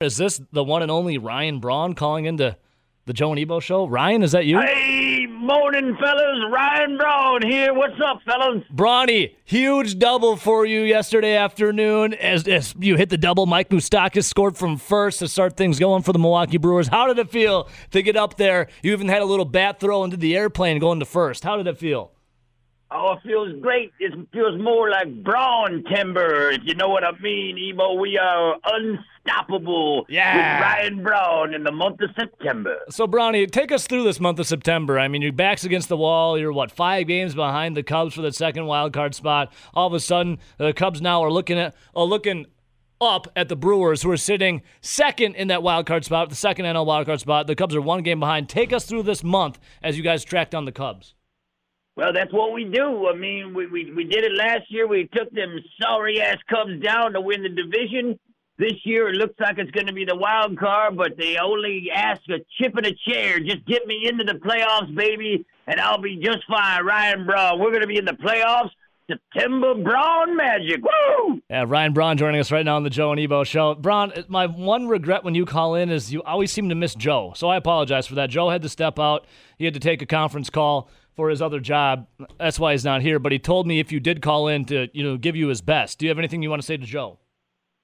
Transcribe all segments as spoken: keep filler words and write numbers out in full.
Is this the one and only Ryan Braun calling into the Joe and Ebo show? Ryan, is that you? Hey, morning, fellas. Ryan Braun here. What's up, fellas? Brawny, huge double for you yesterday afternoon as, as you hit the double. Mike Moustakas scored from first to start things going for the Milwaukee Brewers. How did it feel to get up there? You even had a little bat throw into the airplane going to first. How did it feel? Oh, it feels great. It feels more like Braun timber, if you know what I mean, Ebo. We are unstoppable yeah. with Ryan Braun in the month of September. So, Brownie, take us through this month of September. I mean, your back's against the wall. You're, what, five games behind the Cubs for the second wild card spot. All of a sudden, the Cubs now are looking at are looking up at the Brewers, who are sitting second in that wild card spot, the second N L wild card spot. The Cubs are one game behind. Take us through this month as you guys track down the Cubs. Well, that's what we do. I mean, we, we, we did it last year. We took them sorry-ass Cubs down to win the division. This year, it looks like it's going to be the wild card, but they only ask a chip and a chair. Just get me into the playoffs, baby, and I'll be just fine. Ryan Braun, we're going to be in the playoffs. September Braun magic. Woo! Yeah, Ryan Braun joining us right now on the Joe and Ebo show. Braun, my one regret when you call in is you always seem to miss Joe, so I apologize for that. Joe had to step out. He had to take a conference call for his other job. That's why he's not here. But he told me if you did call in to, you know, give you his best. Do you have anything you want to say to Joe?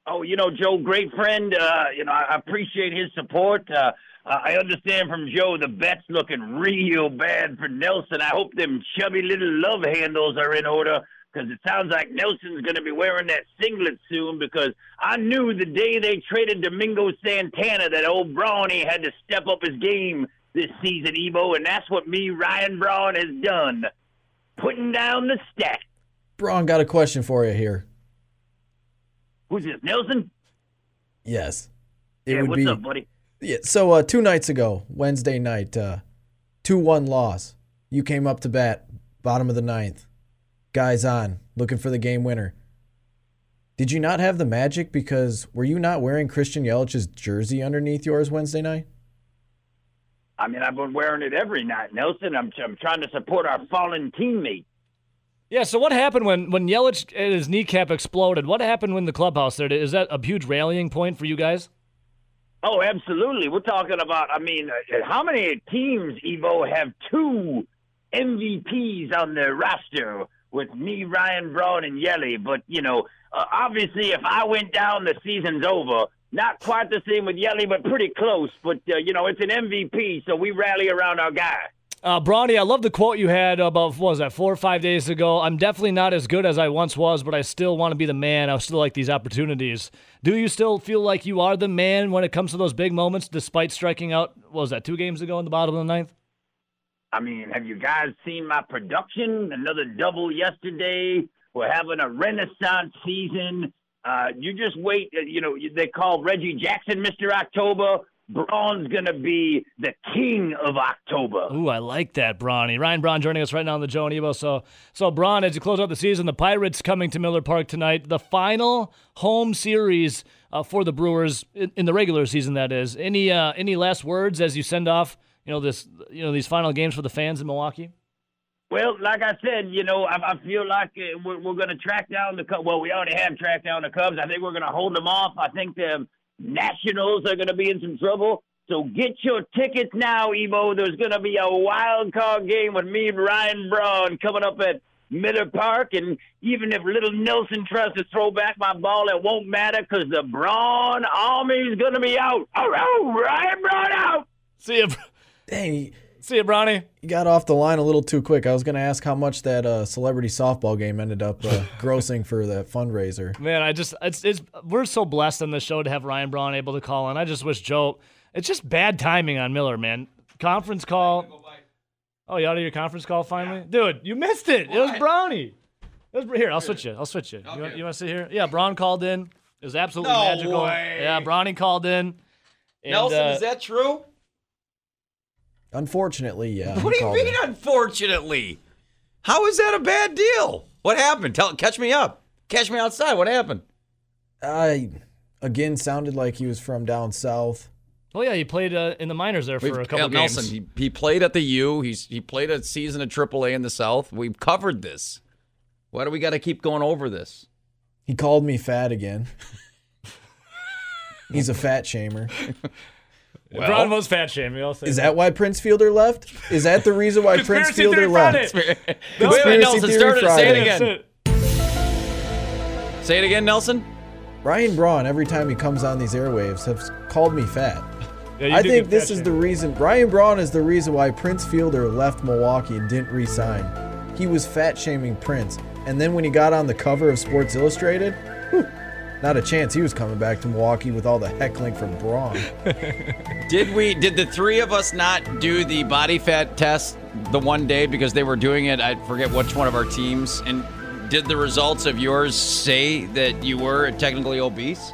Oh, you know, Joe, great friend. Uh, you know, I appreciate his support. Uh, I understand from Joe the bet's looking real bad for Nelson. I hope them chubby little love handles are in order, because it sounds like Nelson's going to be wearing that singlet soon, because I knew the day they traded Domingo Santana that old Brawny had to step up his game this season, Ebo, and that's what me, Ryan Braun, has done. Putting down the stack. Braun, got a question for you here. Who's this, Nelson? Yes. It yeah, would what's be, up, buddy? Yeah, so uh, two nights ago, Wednesday night, uh, two one loss. You came up to bat, bottom of the ninth. Guys on, looking for the game winner. Did you not have the magic because were you not wearing Christian Yelich's jersey underneath yours Wednesday night? I mean, I've been wearing it every night, Nelson. I'm, I'm trying to support our fallen teammate. Yeah, so what happened when, when Yelich and his kneecap exploded? What happened in the clubhouse there? Is that a huge rallying point for you guys? Oh, absolutely. We're talking about, I mean, how many teams, Evo, have two M V Ps on their roster with me, Ryan Braun, and Yelich? But, you know, uh, obviously if I went down, the season's over. Not quite the same with Yelich, but pretty close. But, uh, you know, it's an M V P, so we rally around our guy. Uh, Brawny, I love the quote you had about, what was that, four or five days ago. I'm definitely not as good as I once was, but I still want to be the man. I still like these opportunities. Do you still feel like you are the man when it comes to those big moments, despite striking out, what was that, two games ago in the bottom of the ninth? I mean, have you guys seen my production? Another double yesterday. We're having a renaissance season. Uh, you just wait. You know, they call Reggie Jackson Mister October. Braun's going to be the king of October. Ooh, I like that, Brawny. Ryan Braun joining us right now on the Joe and Ebo. So, so Braun, as you close out the season, the Pirates coming to Miller Park tonight. The final home series uh, for the Brewers in, in the regular season, that is. Any uh, any last words as you send off, you know, this, you know, these final games for the fans in Milwaukee? Well, like I said, you know, I, I feel like we're, we're going to track down the Cubs. Well, we already have tracked down the Cubs. I think we're going to hold them off. I think the Nationals are going to be in some trouble. So get your tickets now, Evo. There's going to be a wild card game with me and Ryan Braun coming up at Miller Park. And even if little Nelson tries to throw back my ball, it won't matter because the Braun army is going to be out. All right, Ryan Braun out. See you. Dang. See you, Bronny. You got off the line a little too quick. I was going to ask how much that uh, celebrity softball game ended up uh, grossing for that fundraiser. Man, I just it's, it's we're so blessed on this show to have Ryan Braun able to call in. I just wish Joe. It's just bad timing on Miller, man. Conference call. Oh, you out of your conference call finally, yeah. Dude? You missed it. What? It was Brawny. It was, here, I'll switch you. I'll switch you. Okay. You, want, you want to sit here? Yeah, Braun called in. It was absolutely no magical. Way. Yeah, Brawny called in. And, Nelson, uh, is that true? Unfortunately, yeah. What do you mean, it. unfortunately? How is that a bad deal? What happened? Tell, catch me up. Catch me outside. What happened? I, again, sounded like he was from down south. Oh, yeah, he played uh, in the minors there for We've, a couple games. Nelson, he, he played at the U. He's, he played a season at triple A in the south. We've covered this. Why do we got to keep going over this? He called me fat again. He's a fat shamer. Well, Braun was fat shaming. Is that, that why Prince Fielder left? Is that the reason why Prince Fielder left? Conspiracy Wait, Nelson, start it. Say it again. It. Say it again, Nelson. Ryan Braun, every time he comes on these airwaves, has called me fat. Yeah, I think this is the reason. Ryan Braun is the reason why Prince Fielder left Milwaukee and didn't re-sign. He was fat shaming Prince, and then when he got on the cover of Sports Illustrated, whew, not a chance he was coming back to Milwaukee with all the heckling from Braun. Did we? Did the three of us not do the body fat test the one day because they were doing it? I forget which one of our teams. And did the results of yours say that you were technically obese?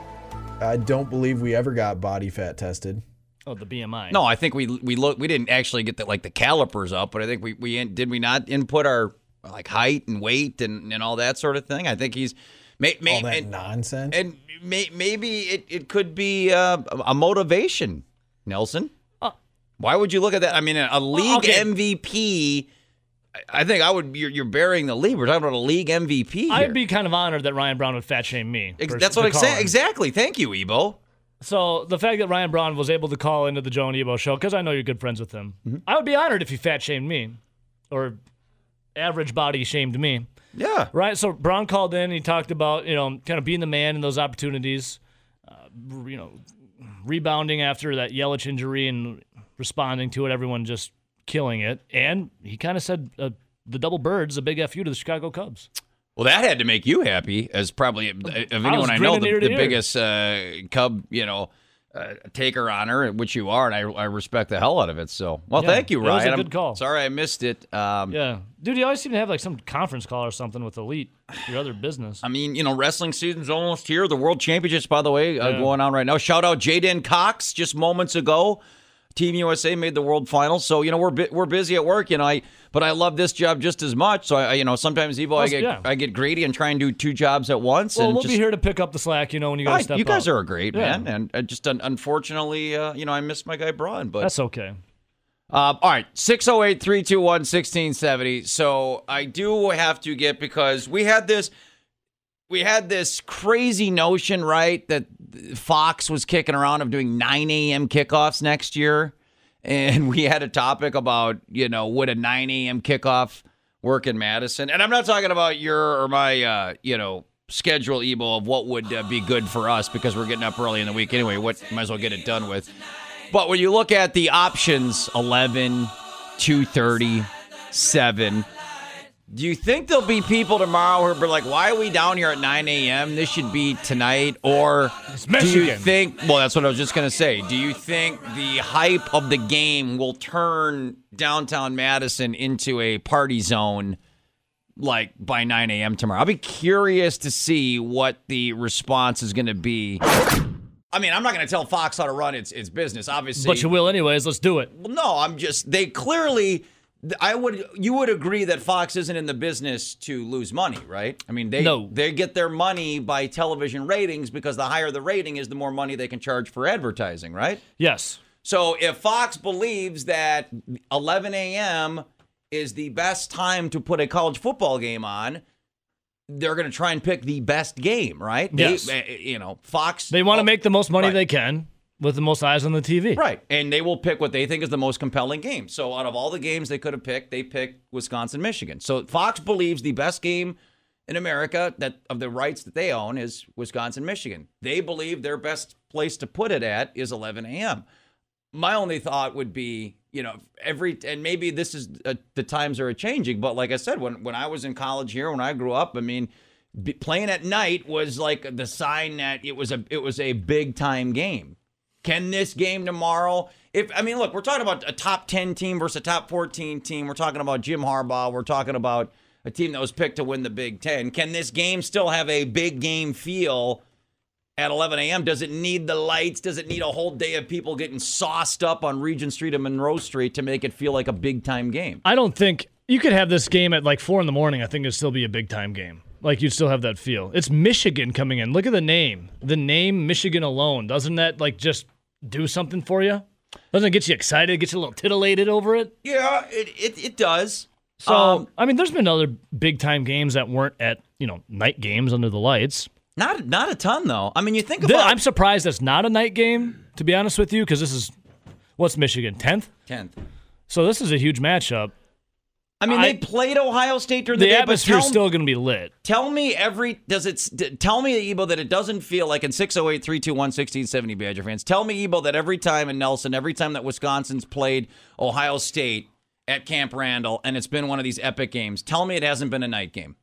I don't believe we ever got body fat tested. Oh, the B M I. No, I think we we look we didn't actually get the like the calipers up, but I think we we did we not input our like height and weight and and all that sort of thing. I think he's. May, may, All that and, nonsense. And may, maybe it, it could be uh, a motivation, Nelson. Oh. Why would you look at that? I mean, a league oh, okay. M V P, I think I would. You're, you're burying the lead. We're talking about a league M V P here. I'd be kind of honored that Ryan Braun would fat shame me. Ex- that's what I'm saying. Exa- exactly. Thank you, Ebo. So the fact that Ryan Braun was able to call into the Joe and Ebo show, because I know you're good friends with him, mm-hmm. I would be honored if he fat shamed me or average body shamed me. Yeah. Right? So Braun called in. He talked about, you know, kind of being the man in those opportunities, uh, you know, rebounding after that Yelich injury and responding to it, everyone just killing it. And he kind of said uh, the double bird's a big F you to the Chicago Cubs. Well, that had to make you happy as probably, of anyone I, I know, the, the biggest uh, Cub, you know, Uh, taker honor, which you are, and I, I respect the hell out of it. So, well, yeah, thank you, Ryan. That was a good call. I'm sorry I missed it. Um, yeah, dude, you always seem to have like some conference call or something with Elite, your other business. I mean, you know, wrestling season's almost here. The World Championships, by the way, yeah. uh, going on right now. Shout out Jaden Cox just moments ago. Team U S A made the World Finals, so you know we're bu- we're busy at work. You know, I but I love this job just as much. So I, you know, sometimes Evo, I get yeah. I get greedy and try and do two jobs at once. Well, and we'll just, be here to pick up the slack. You know, when you guys step up. You guys up. are great, yeah. man, and I just unfortunately, uh, you know, I missed my guy Braun, but that's okay. Uh, all right, six oh eight, three two one, one six seven oh. So I do have to get because we had this. We had this crazy notion, right, that Fox was kicking around of doing nine a.m. kickoffs next year, and we had a topic about, you know, would a nine a.m. kickoff work in Madison? And I'm not talking about your or my, uh, you know, schedule, Ebo, of what would uh, be good for us because we're getting up early in the week anyway. What might as well get it done with. But when you look at the options, eleven, two thirty, seven. Do you think there'll be people tomorrow who'll be like, why are we down here at nine a m? This should be tonight. Or do you think, well, that's what I was just going to say. Do you think the hype of the game will turn downtown Madison into a party zone like by nine a m tomorrow? I'll be curious to see what the response is going to be. I mean, I'm not going to tell Fox how to run its, its business, obviously. But you will anyways. Let's do it. Well, no, I'm just, they clearly... I would, you would agree that Fox isn't in the business to lose money, right? I mean, they no. they get their money by television ratings because the higher the rating is, the more money they can charge for advertising, right? Yes. So if Fox believes that eleven a m is the best time to put a college football game on, they're going to try and pick the best game, right? Yes. They, you know, Fox. They want to oh, make the most money right. they can. With the most eyes on the T V. Right. And they will pick what they think is the most compelling game. So out of all the games they could have picked, they picked Wisconsin, Michigan. So Fox believes the best game in America that of the rights that they own is Wisconsin, Michigan. They believe their best place to put it at is eleven a m. My only thought would be, you know, every and maybe this is a, the times are changing. But like I said, when, when I was in college here, when I grew up, I mean, b- playing at night was like the sign that it was a it was a big time game. Can this game tomorrow, if I mean, look, we're talking about a top ten team versus a top fourteen team. We're talking about Jim Harbaugh. We're talking about a team that was picked to win the Big Ten. Can this game still have a big game feel at eleven a m? Does it need the lights? Does it need a whole day of people getting sauced up on Regent Street and Monroe Street to make it feel like a big-time game? I don't think you could have this game at like four in the morning. I think it'd still be a big-time game. Like, you'd still have that feel. It's Michigan coming in. Look at the name. The name Michigan alone. Doesn't that, like, just do something for you? Doesn't it get you excited? Get you a little titillated over it? Yeah, it it, it does. So, um, I mean, there's been other big-time games that weren't at, you know, night games under the lights. Not not a ton, though. I mean, you think about the, I'm surprised it's not a night game, to be honest with you, because this is, what's Michigan, tenth? tenth. So this is a huge matchup. I mean, I, they played Ohio State during the, the day. The atmosphere's still going to be lit. Tell me every does it? Tell me, Ebo, that it doesn't feel like, in six oh eight, three two one, one six seven oh, Badger fans, tell me, Ebo, that every time in Nelson, every time that Wisconsin's played Ohio State at Camp Randall, and it's been one of these epic games, tell me it hasn't been a night game.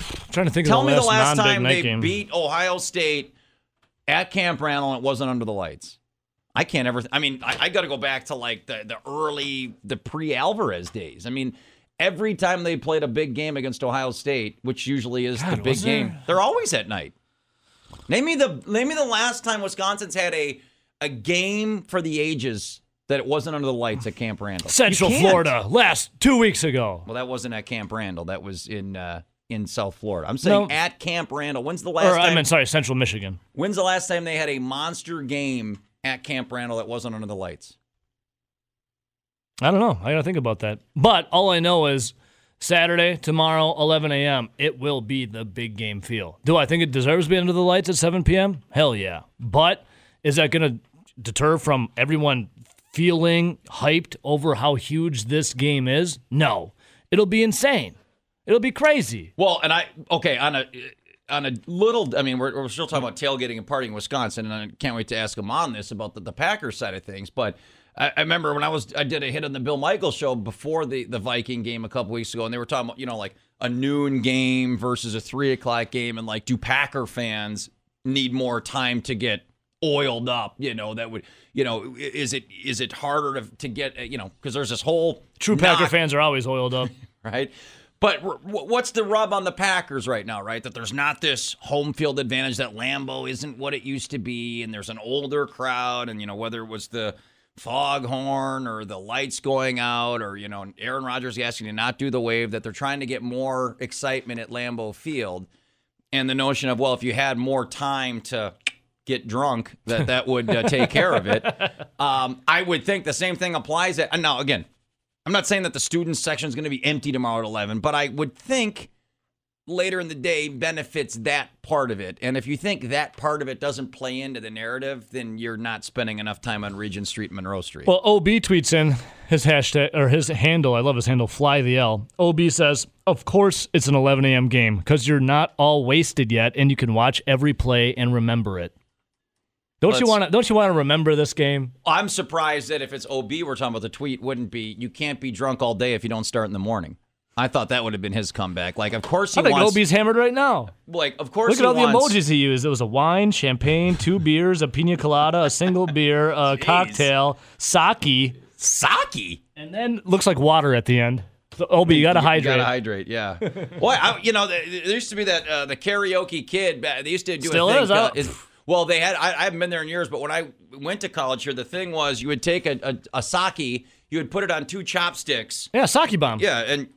I'm trying to think tell of the last, me the last time they game. beat Ohio State at Camp Randall and it wasn't under the lights. I can't ever. Th- I mean, I, I got to go back to like the, the early, the pre-Alvarez days. I mean, every time they played a big game against Ohio State, which usually is God, the big game, there? they're always at night. Name me the name me the last time Wisconsin's had a a game for the ages that it wasn't under the lights at Camp Randall. Central Florida, last two weeks ago. Well, that wasn't at Camp Randall. That was in uh, in South Florida. I'm saying no. at Camp Randall. When's the last? Or, time? I mean, sorry, Central Michigan. When's the last time they had a monster game at Camp Randall that wasn't under the lights? I don't know. I got to think about that. But all I know is Saturday, tomorrow, eleven a.m., it will be the big game feel. Do I think it deserves to be under the lights at seven p.m.? Hell yeah. But is that going to deter from everyone feeling hyped over how huge this game is? No. It'll be insane. It'll be crazy. Well, and I, okay, on a... On a little, I mean, we're, we're still talking about tailgating and partying in Wisconsin, and I can't wait to ask him on this about the, the Packers side of things. But I, I remember when I was, I did a hit on the Bill Michaels show before the, the Viking game a couple weeks ago, and they were talking about, you know, like a noon game versus a three o'clock game, and like, do Packer fans need more time to get oiled up? You know, that would, you know, is it is it harder to to get, you know, because there's this whole true knock. Packer fans are always oiled up, right? But what's the rub on the Packers right now, right? That there's not this home field advantage, that Lambeau isn't what it used to be, and there's an older crowd, and, you know, whether it was the foghorn or the lights going out or, you know, Aaron Rodgers asking to not do the wave, that they're trying to get more excitement at Lambeau Field. And the notion of, well, if you had more time to get drunk, that that would uh, take care of it. Um, I would think the same thing applies. At, now, again, I'm not saying that the student section is going to be empty tomorrow at eleven, but I would think later in the day benefits that part of it. And if you think that part of it doesn't play into the narrative, then you're not spending enough time on Regent Street and Monroe Street. Well, O B tweets in his hashtag or his handle. I love his handle, Fly the L. O B says, of course it's an eleven a.m. game because you're not all wasted yet and you can watch every play and remember it. Don't Let's, you want to? Don't you want to remember this game? I'm surprised that if it's O B, we're talking about the tweet wouldn't be. You can't be drunk all day if you don't start in the morning. I thought that would have been his comeback. Like, of course he. I think wants, O B's hammered right now. Like, of course. Look he at all wants, the emojis he used. It was a wine, champagne, two beers, a pina colada, a single beer, a cocktail, sake, sake, and then looks like water at the end. So, O B, you gotta hydrate. You gotta hydrate, yeah. Boy, I, you know, there used to be that uh, the karaoke kid. They used to do still a thing, is. Uh, is Well, they had. I, I haven't been there in years, but when I went to college here, the thing was you would take a, a, a sake, you would put it on two chopsticks. Yeah, sake bomb. Yeah, and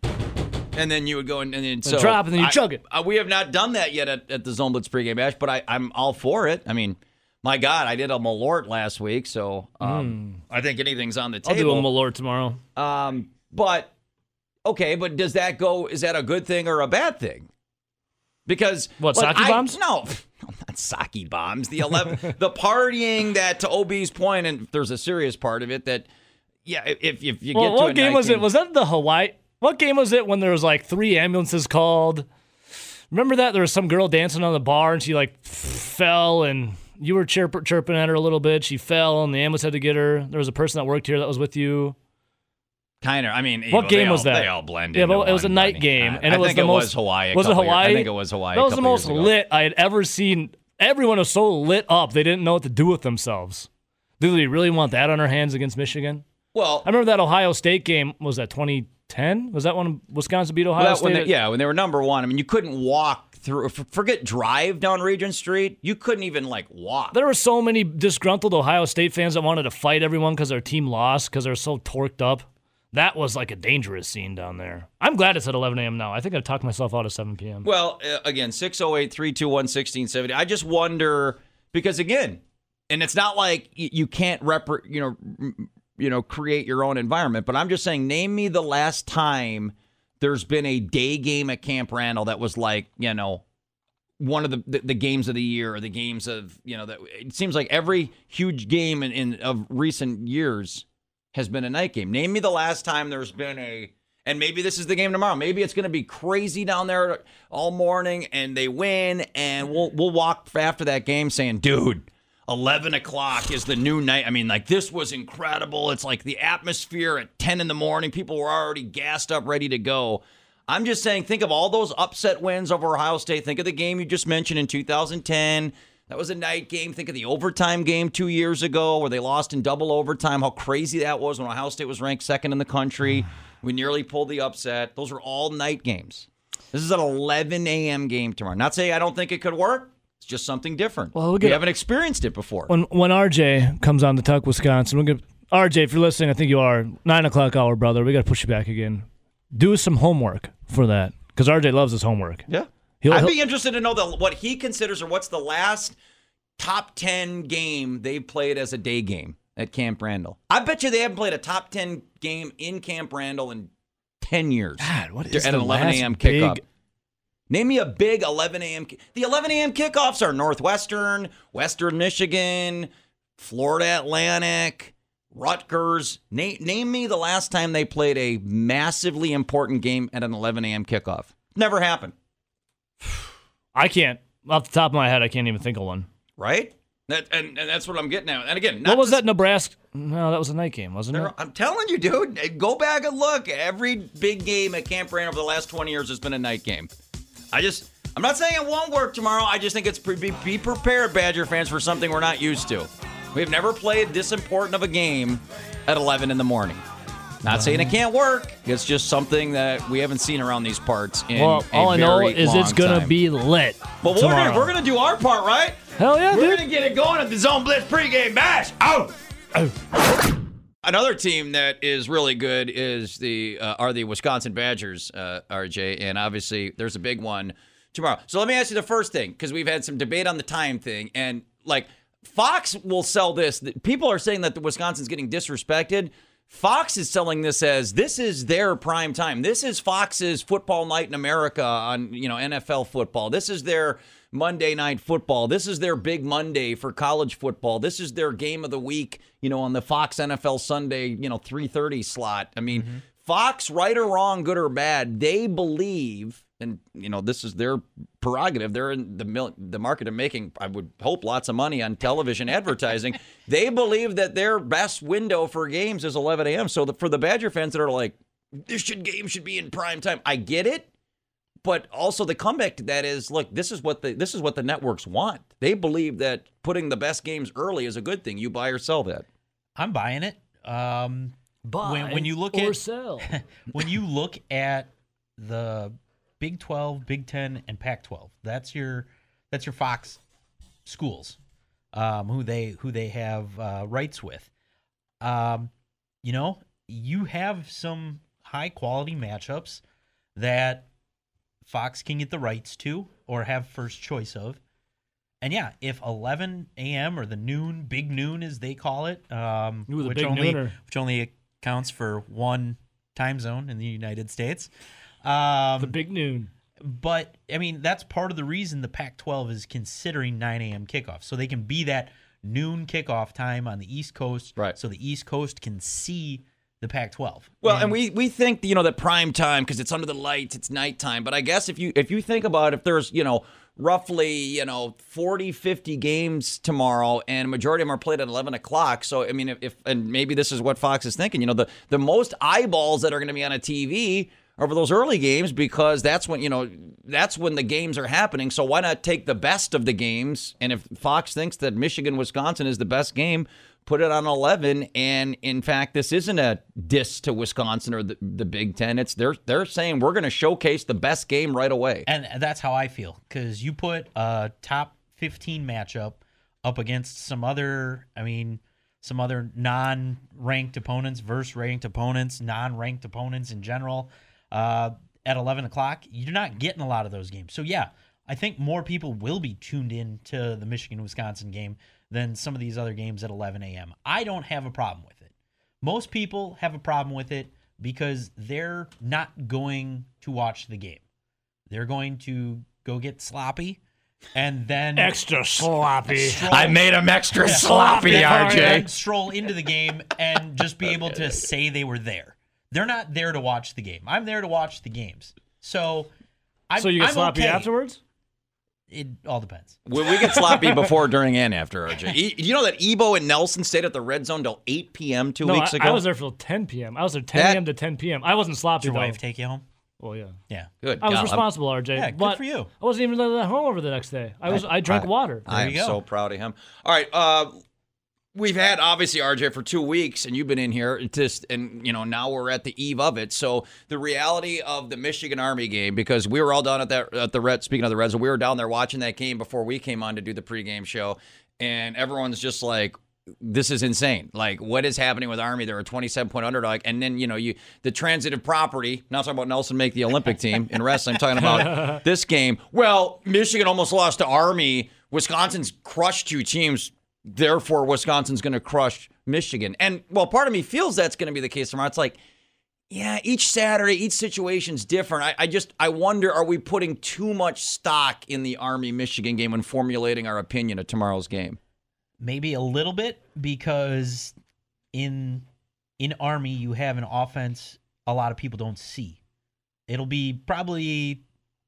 and then you would go and, and then so drop and then you I, chug it. I, we have not done that yet at, at the Zone Blitz pregame bash, but I, I'm all for it. I mean, my God, I did a Malort last week, so um, mm. I think anything's on the table. I'll do a Malort tomorrow. Um, but okay, but does that go? Is that a good thing or a bad thing? Because what like, sake bombs? I, no. No, not sake bombs. The eleven, the partying that, to O B's point, and there's a serious part of it that, yeah, if, if you well, get to what a game nineteen- was it? Was that the Hawaii? What game was it when there was like three ambulances called? Remember that there was some girl dancing on the bar and she like fell and you were chirp- chirping at her a little bit. She fell and the ambulance had to get her. There was a person that worked here that was with you. Kind of. I mean, what game all, was that? They all blended. Yeah, but it was a night money. game, and I, I it was think the it most. Was Hawaii? Was it Hawaii? Years, I think it was Hawaii. That was the most lit I had ever seen. Everyone was so lit up; they didn't know what to do with themselves. Do they really want that on our hands against Michigan? Well, I remember that Ohio State game. Was that twenty ten? Was that when Wisconsin beat Ohio well, State? When they, yeah, when they were number one. I mean, you couldn't walk through. Forget drive down Regent Street. You couldn't even like walk. There were so many disgruntled Ohio State fans that wanted to fight everyone because their team lost because they're so torqued up. That was like a dangerous scene down there. I'm glad it's at eleven a.m. now. I think I've talked myself out of seven p.m. Well, again, six oh eight, three two one, one six seven oh. I just wonder, because again, and it's not like you can't rep, you know, you know, create your own environment, but I'm just saying, name me the last time there's been a day game at Camp Randall that was like, you know, one of the, the, the games of the year or the games of, you know, that it seems like every huge game in, in of recent years has been a night game. Name me the last time there's been a, and maybe this is the game tomorrow. Maybe it's going to be crazy down there all morning and they win, and we'll we'll walk after that game saying, dude, eleven o'clock is the new night. I mean, like, this was incredible. It's like the atmosphere at ten in the morning. People were already gassed up, ready to go. I'm just saying, think of all those upset wins over Ohio State. Think of the game you just mentioned in two thousand ten. That was a night game. Think of the overtime game two years ago where they lost in double overtime. How crazy that was when Ohio State was ranked second in the country. We nearly pulled the upset. Those were all night games. This is an eleven a.m. game tomorrow. Not saying I don't think it could work. It's just something different. Well, we'll get, we haven't experienced it before. When when R J comes on the Tuck, Wisconsin, we'll get, R J, if you're listening, I think you are, nine o'clock hour, brother. We got to push you back again. Do some homework for that, because R J loves his homework. Yeah. He'll, I'd he'll, be interested to know the, what he considers, or what's the last top ten game they played as a day game at Camp Randall. I bet you they haven't played a top ten game in Camp Randall in ten years. God, what is at the an eleven a.m. kickoff? Big... Name me a big eleven a.m. Ki- the eleven a.m. kickoffs are Northwestern, Western Michigan, Florida Atlantic, Rutgers. Na- name me the last time they played a massively important game at an eleven a.m. kickoff. Never happened. I can't. Off the top of my head, I can't even think of one. Right? That, and, and that's what I'm getting at. And again, not what was just, that Nebraska? No, that was a night game, wasn't it? I'm telling you, dude. Go back and look. Every big game at Camp Randall over the last twenty years has been a night game. I just, I'm not saying it won't work tomorrow. I just think it's pre- be, be prepared, Badger fans, for something we're not used to. We've never played this important of a game at eleven in the morning. Not saying it can't work. It's just something that we haven't seen around these parts in well, a all I know is it's going to be lit. But we're going we're going to do our part, right? Hell yeah, we're dude. We're going to get it going at the Zone Blitz pregame bash. Oh. oh. Another team that is really good is the uh, are the Wisconsin Badgers, uh, R J, and obviously there's a big one tomorrow. So let me ask you the first thing, because we've had some debate on the time thing, and like Fox will sell this. People are saying that the Wisconsin's getting disrespected. Fox is selling this as this is their prime time. This is Fox's football night in America on, you know, N F L football. This is their Monday night football. This is their big Monday for college football. This is their game of the week, you know, on the Fox N F L Sunday, you know, three thirty slot. I mean, mm-hmm. Fox, right or wrong, good or bad, they believe, and, you know, this is their prerogative. They're in the mil- the market of making, I would hope, lots of money on television advertising. They believe that their best window for games is eleven a.m. So the, for the Badger fans that are like, this should game should be in prime time, I get it. But also the comeback to that is, look, this is what the this is what the networks want. They believe that putting the best games early is a good thing. You buy or sell that? I'm buying it. Um, buy when, when you look or at, sell. When you look at the Big twelve, Big Ten, and Pac twelve. That's your that's your Fox schools, um, who they who they have uh, rights with. Um, you know, you have some high quality matchups that Fox can get the rights to or have first choice of. And yeah, if eleven a.m. or the noon, big noon as they call it, um, Ooh, the which big only nooner. which only accounts for one time zone in the United States. Um, the big noon. But, I mean, that's part of the reason the Pac twelve is considering nine a.m. kickoff. So they can be that noon kickoff time on the East Coast. Right. So the East Coast can see the Pac twelve. Well, and, and we, we think, you know, that prime time, because it's under the lights, it's nighttime. But I guess if you if you think about it, if there's, you know, roughly, you know, forty, fifty games tomorrow, and a majority of them are played at eleven o'clock. So, I mean, if, if and maybe this is what Fox is thinking, you know, the, the most eyeballs that are going to be on a T V over those early games, because that's when, you know, that's when the games are happening. So why not take the best of the games? And if Fox thinks that Michigan, Wisconsin is the best game, put it on eleven. And in fact, this isn't a diss to Wisconsin or the, the Big Ten. It's they're they're saying we're going to showcase the best game right away. And that's how I feel, because you put a top fifteen matchup up against some other, I mean, some other non-ranked opponents versus ranked opponents, non-ranked opponents in general. Uh, at eleven o'clock, you're not getting a lot of those games. So, yeah, I think more people will be tuned in to the Michigan-Wisconsin game than some of these other games at eleven a.m. I don't have a problem with it. Most people have a problem with it because they're not going to watch the game. They're going to go get sloppy and then extra sloppy. Stroll, I made him extra yeah, sloppy, R J. Stroll into the game and just be able to say they were there. They're not there to watch the game. I'm there to watch the games. So, I'm, so you get I'm sloppy okay. afterwards. It all depends. We, we get sloppy before, during, and after, R J. E, you know that Ebo and Nelson stayed at the Red Zone till eight p.m. two no, weeks I, ago? I was there till ten p.m. I was there ten a.m. to ten p.m. I wasn't sloppy, Did your though. wife take you home? Well, yeah. Yeah. Good. I God. was responsible, R J. Yeah, but good for you. I wasn't even at home over the next day. I was. I, I drank I, water. There I am go. so proud of him. All right. Uh, we've had, obviously, R J, for two weeks, and you've been in here, just, and you know now we're at the eve of it. So the reality of the Michigan Army game, because we were all down at that at the Red, speaking of the Reds, we were down there watching that game before we came on to do the pregame show, and everyone's just like, this is insane. Like, what is happening with Army? They're a twenty-seven point underdog. And then, you know, you the transitive property, not talking about Nelson make the Olympic team in wrestling, I'm talking about this game. Well, Michigan almost lost to Army. Wisconsin's crushed two teams. Therefore, Wisconsin's going to crush Michigan. And, well, part of me feels that's going to be the case tomorrow. It's like, yeah, each Saturday, each situation's different. I, I just, I wonder, are we putting too much stock in the Army-Michigan game when formulating our opinion of tomorrow's game? Maybe a little bit, because in in Army, you have an offense a lot of people don't see. It'll be probably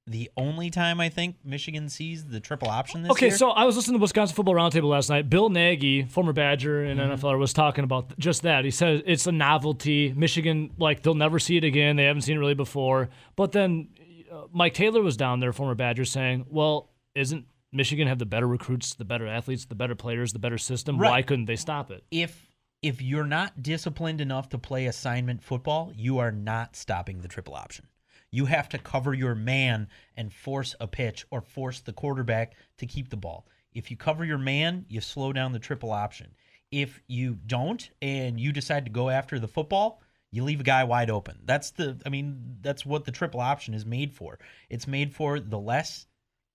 the only time, I think, Michigan sees the triple option this okay, year. Okay, so I was listening to Wisconsin Football Roundtable last night. Bill Nagy, former Badger and mm-hmm. N F L, was talking about just that. He said it's a novelty. Michigan, like, they'll never see it again. They haven't seen it really before. But then uh, Mike Taylor was down there, former Badger, saying, well, isn't Michigan have the better recruits, the better athletes, the better players, the better system? Right. Why couldn't they stop it? If if you're not disciplined enough to play assignment football, you are not stopping the triple option. You have to cover your man and force a pitch or force the quarterback to keep the ball. If you cover your man, you slow down the triple option. If you don't and you decide to go after the football, you leave a guy wide open. That's the I mean, that's what the triple option is made for. It's made for the less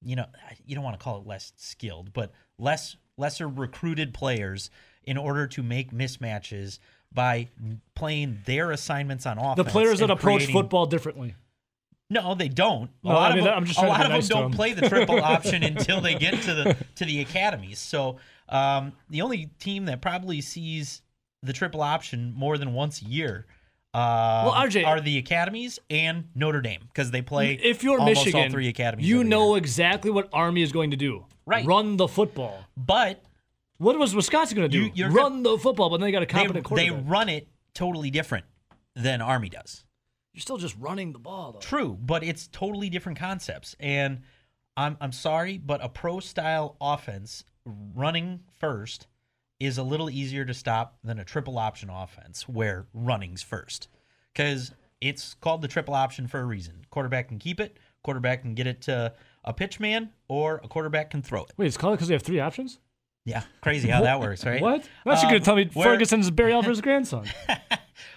you know, you don't want to call it less skilled, but less lesser recruited players in order to make mismatches by playing their assignments on offense. The players that approach creating... football differently. No, they don't. A no, lot I mean, of them, a lot of nice them don't them. play the triple option until they get to the to the academies. So um, the only team that probably sees the triple option more than once a year Uh, well, R J, are the academies and Notre Dame, because they play if you're almost Michigan, all three academies. You know year. exactly what Army is going to do. Right. Run the football. But what was Wisconsin going to do? You, run the football, but then they got a competent they, quarterback. They run it totally different than Army does. You're still just running the ball, though. True, but it's totally different concepts. And I'm I'm sorry, but a pro-style offense running first is a little easier to stop than a triple option offense where running's first. Because it's called the triple option for a reason. Quarterback can keep it, quarterback can get it to a pitch man, or a quarterback can throw it. Wait, it's called because they have three options? Yeah, crazy how that works, right? What? That's um, you could tell me where... Ferguson's Barry Alvarez's grandson.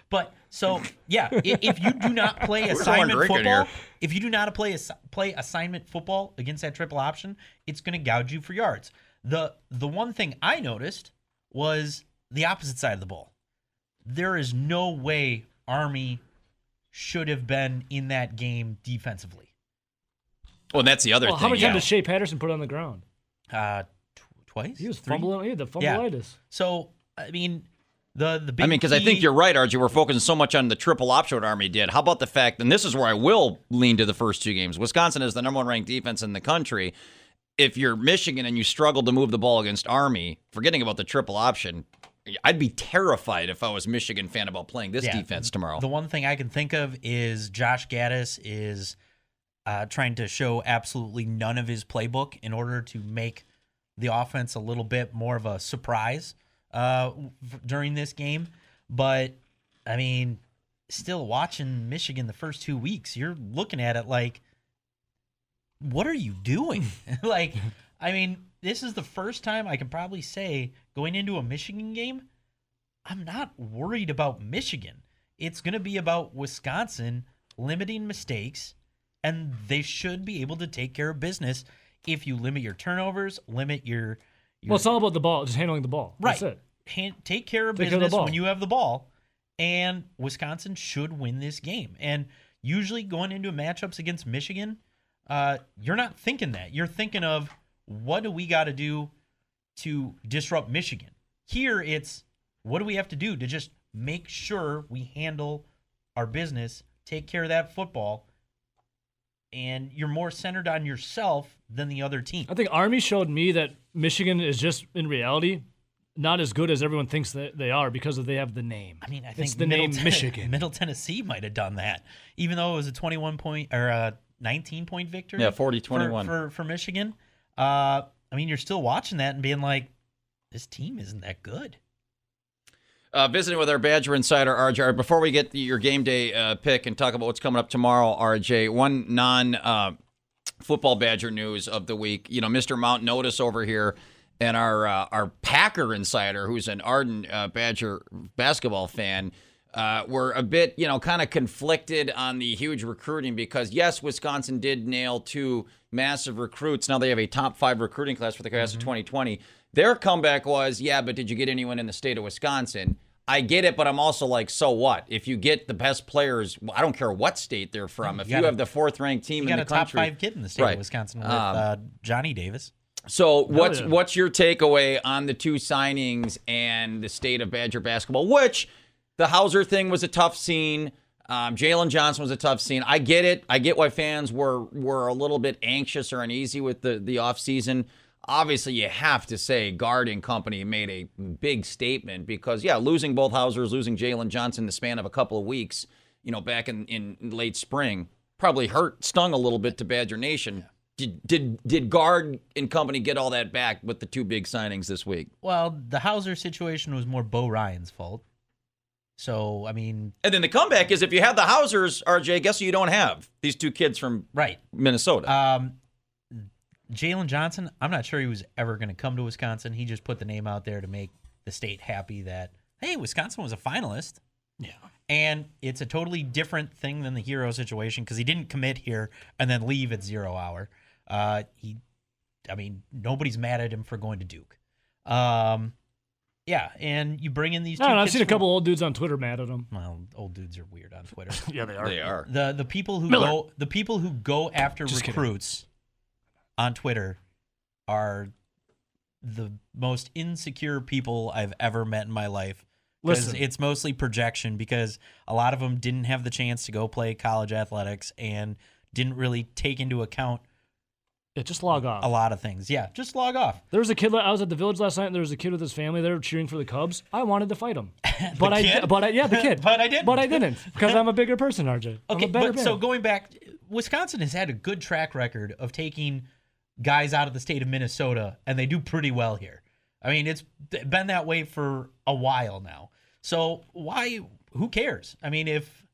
But, so, yeah, if, if you do not play assignment football, if you do not play, ass- play assignment football against that triple option, it's going to gouge you for yards. The The one thing I noticed was the opposite side of the ball. There is no way Army should have been in that game defensively. Well, that's the other well, thing. How many yeah. times did Shea Patterson put on the ground? Uh, tw- twice? He was Three? fumbling. He had the fumbleitis. Yeah. So, I mean, the, the big I mean, because I think you're right, R J. We're focusing so much on the triple option what Army did. How about the fact, and this is where I will lean to the first two games, Wisconsin is the number one ranked defense in the country. If you're Michigan and you struggle to move the ball against Army, forgetting about the triple option, I'd be terrified if I was a Michigan fan about playing this yeah, defense tomorrow. The one thing I can think of is Josh Gaddis is uh, trying to show absolutely none of his playbook in order to make the offense a little bit more of a surprise uh, during this game. But, I mean, still watching Michigan the first two weeks, you're looking at it like, what are you doing? Like, I mean, this is the first time I can probably say going into a Michigan game, I'm not worried about Michigan. It's going to be about Wisconsin limiting mistakes, and they should be able to take care of business if you limit your turnovers, limit your... your well, it's all about the ball, just handling the ball. Right. That's it. Hand, take care of take business care of when you have the ball, and Wisconsin should win this game. And usually going into matchups against Michigan... Uh, you're not thinking that. You're thinking of what do we got to do to disrupt Michigan? Here it's, what do we have to do to just make sure we handle our business, take care of that football, and you're more centered on yourself than the other team. I think Army showed me that Michigan is just, in reality, not as good as everyone thinks that they are because of they have the name. I mean, I think it's the name Ten- Michigan. Middle Tennessee might have done that, even though it was a twenty-one point or a nineteen point victory. Yeah, forty twenty-one for, for, for Michigan. Uh, I mean, you're still watching that and being like, this team isn't that good. Uh, visiting with our Badger insider, R J. Before we get the, your game day uh, pick and talk about what's coming up tomorrow, R J, one non-football uh, Badger news of the week. You know, Mister Mount Notice over here and our uh, our Packer insider, who's an ardent uh, Badger basketball fan, uh, were a bit, you know, kind of conflicted on the huge recruiting because, yes, Wisconsin did nail two massive recruits. Now they have a top five recruiting class for the class mm-hmm. of twenty twenty. Their comeback was, yeah, but did you get anyone in the state of Wisconsin? I get it, but I'm also like, so what? If you get the best players, I don't care what state they're from. If you, you have a, the fourth-ranked team in the country. You got a top-five kid in the state right. of Wisconsin with um, uh, Johnny Davis. So what's, no, what's your takeaway on the two signings and the state of Badger basketball, which the Hauser thing was a tough scene. Um, Jalen Johnson was a tough scene. I get it. I get why fans were were a little bit anxious or uneasy with the, the offseason. Obviously, you have to say Guard and company made a big statement because, yeah, losing both Hausers, losing Jalen Johnson in the span of a couple of weeks, you know, back in, in late spring, probably hurt, stung a little bit to Badger Nation. Yeah. Did, did did Guard and company get all that back with the two big signings this week? Well, the Hauser situation was more Bo Ryan's fault. So, I mean... And then the comeback is if you have the Hausers, R J, guess who you don't have? These two kids from right. Minnesota. Um Jalen Johnson, I'm not sure he was ever going to come to Wisconsin. He just put the name out there to make the state happy that, hey, Wisconsin was a finalist. Yeah. And it's a totally different thing than the Hero situation because he didn't commit here and then leave at zero hour. Uh, he, I mean, nobody's mad at him for going to Duke. Um, yeah, and you bring in these two no, kids. No, I've seen a couple from, old dudes on Twitter mad at him. Well, old dudes are weird on Twitter. Yeah, they are. They are. The, the, people who go, the people who go after just recruits... Kidding. On Twitter are the most insecure people I've ever met in my life. Listen, it's mostly projection because a lot of them didn't have the chance to go play college athletics and didn't really take into account. Yeah, just log off. A lot of things. Yeah, just log off. There was a kid. I was at the Village last night, and there was a kid with his family there cheering for the Cubs. I wanted to fight him, but I, kid? but I, yeah, the kid. but I didn't. But I didn't because I'm a bigger person, R J. Okay, I'm a better but man. So going back, Wisconsin has had a good track record of taking guys out of the state of Minnesota, and they do pretty well here. I mean, it's been that way for a while now. So why, who cares? I mean, if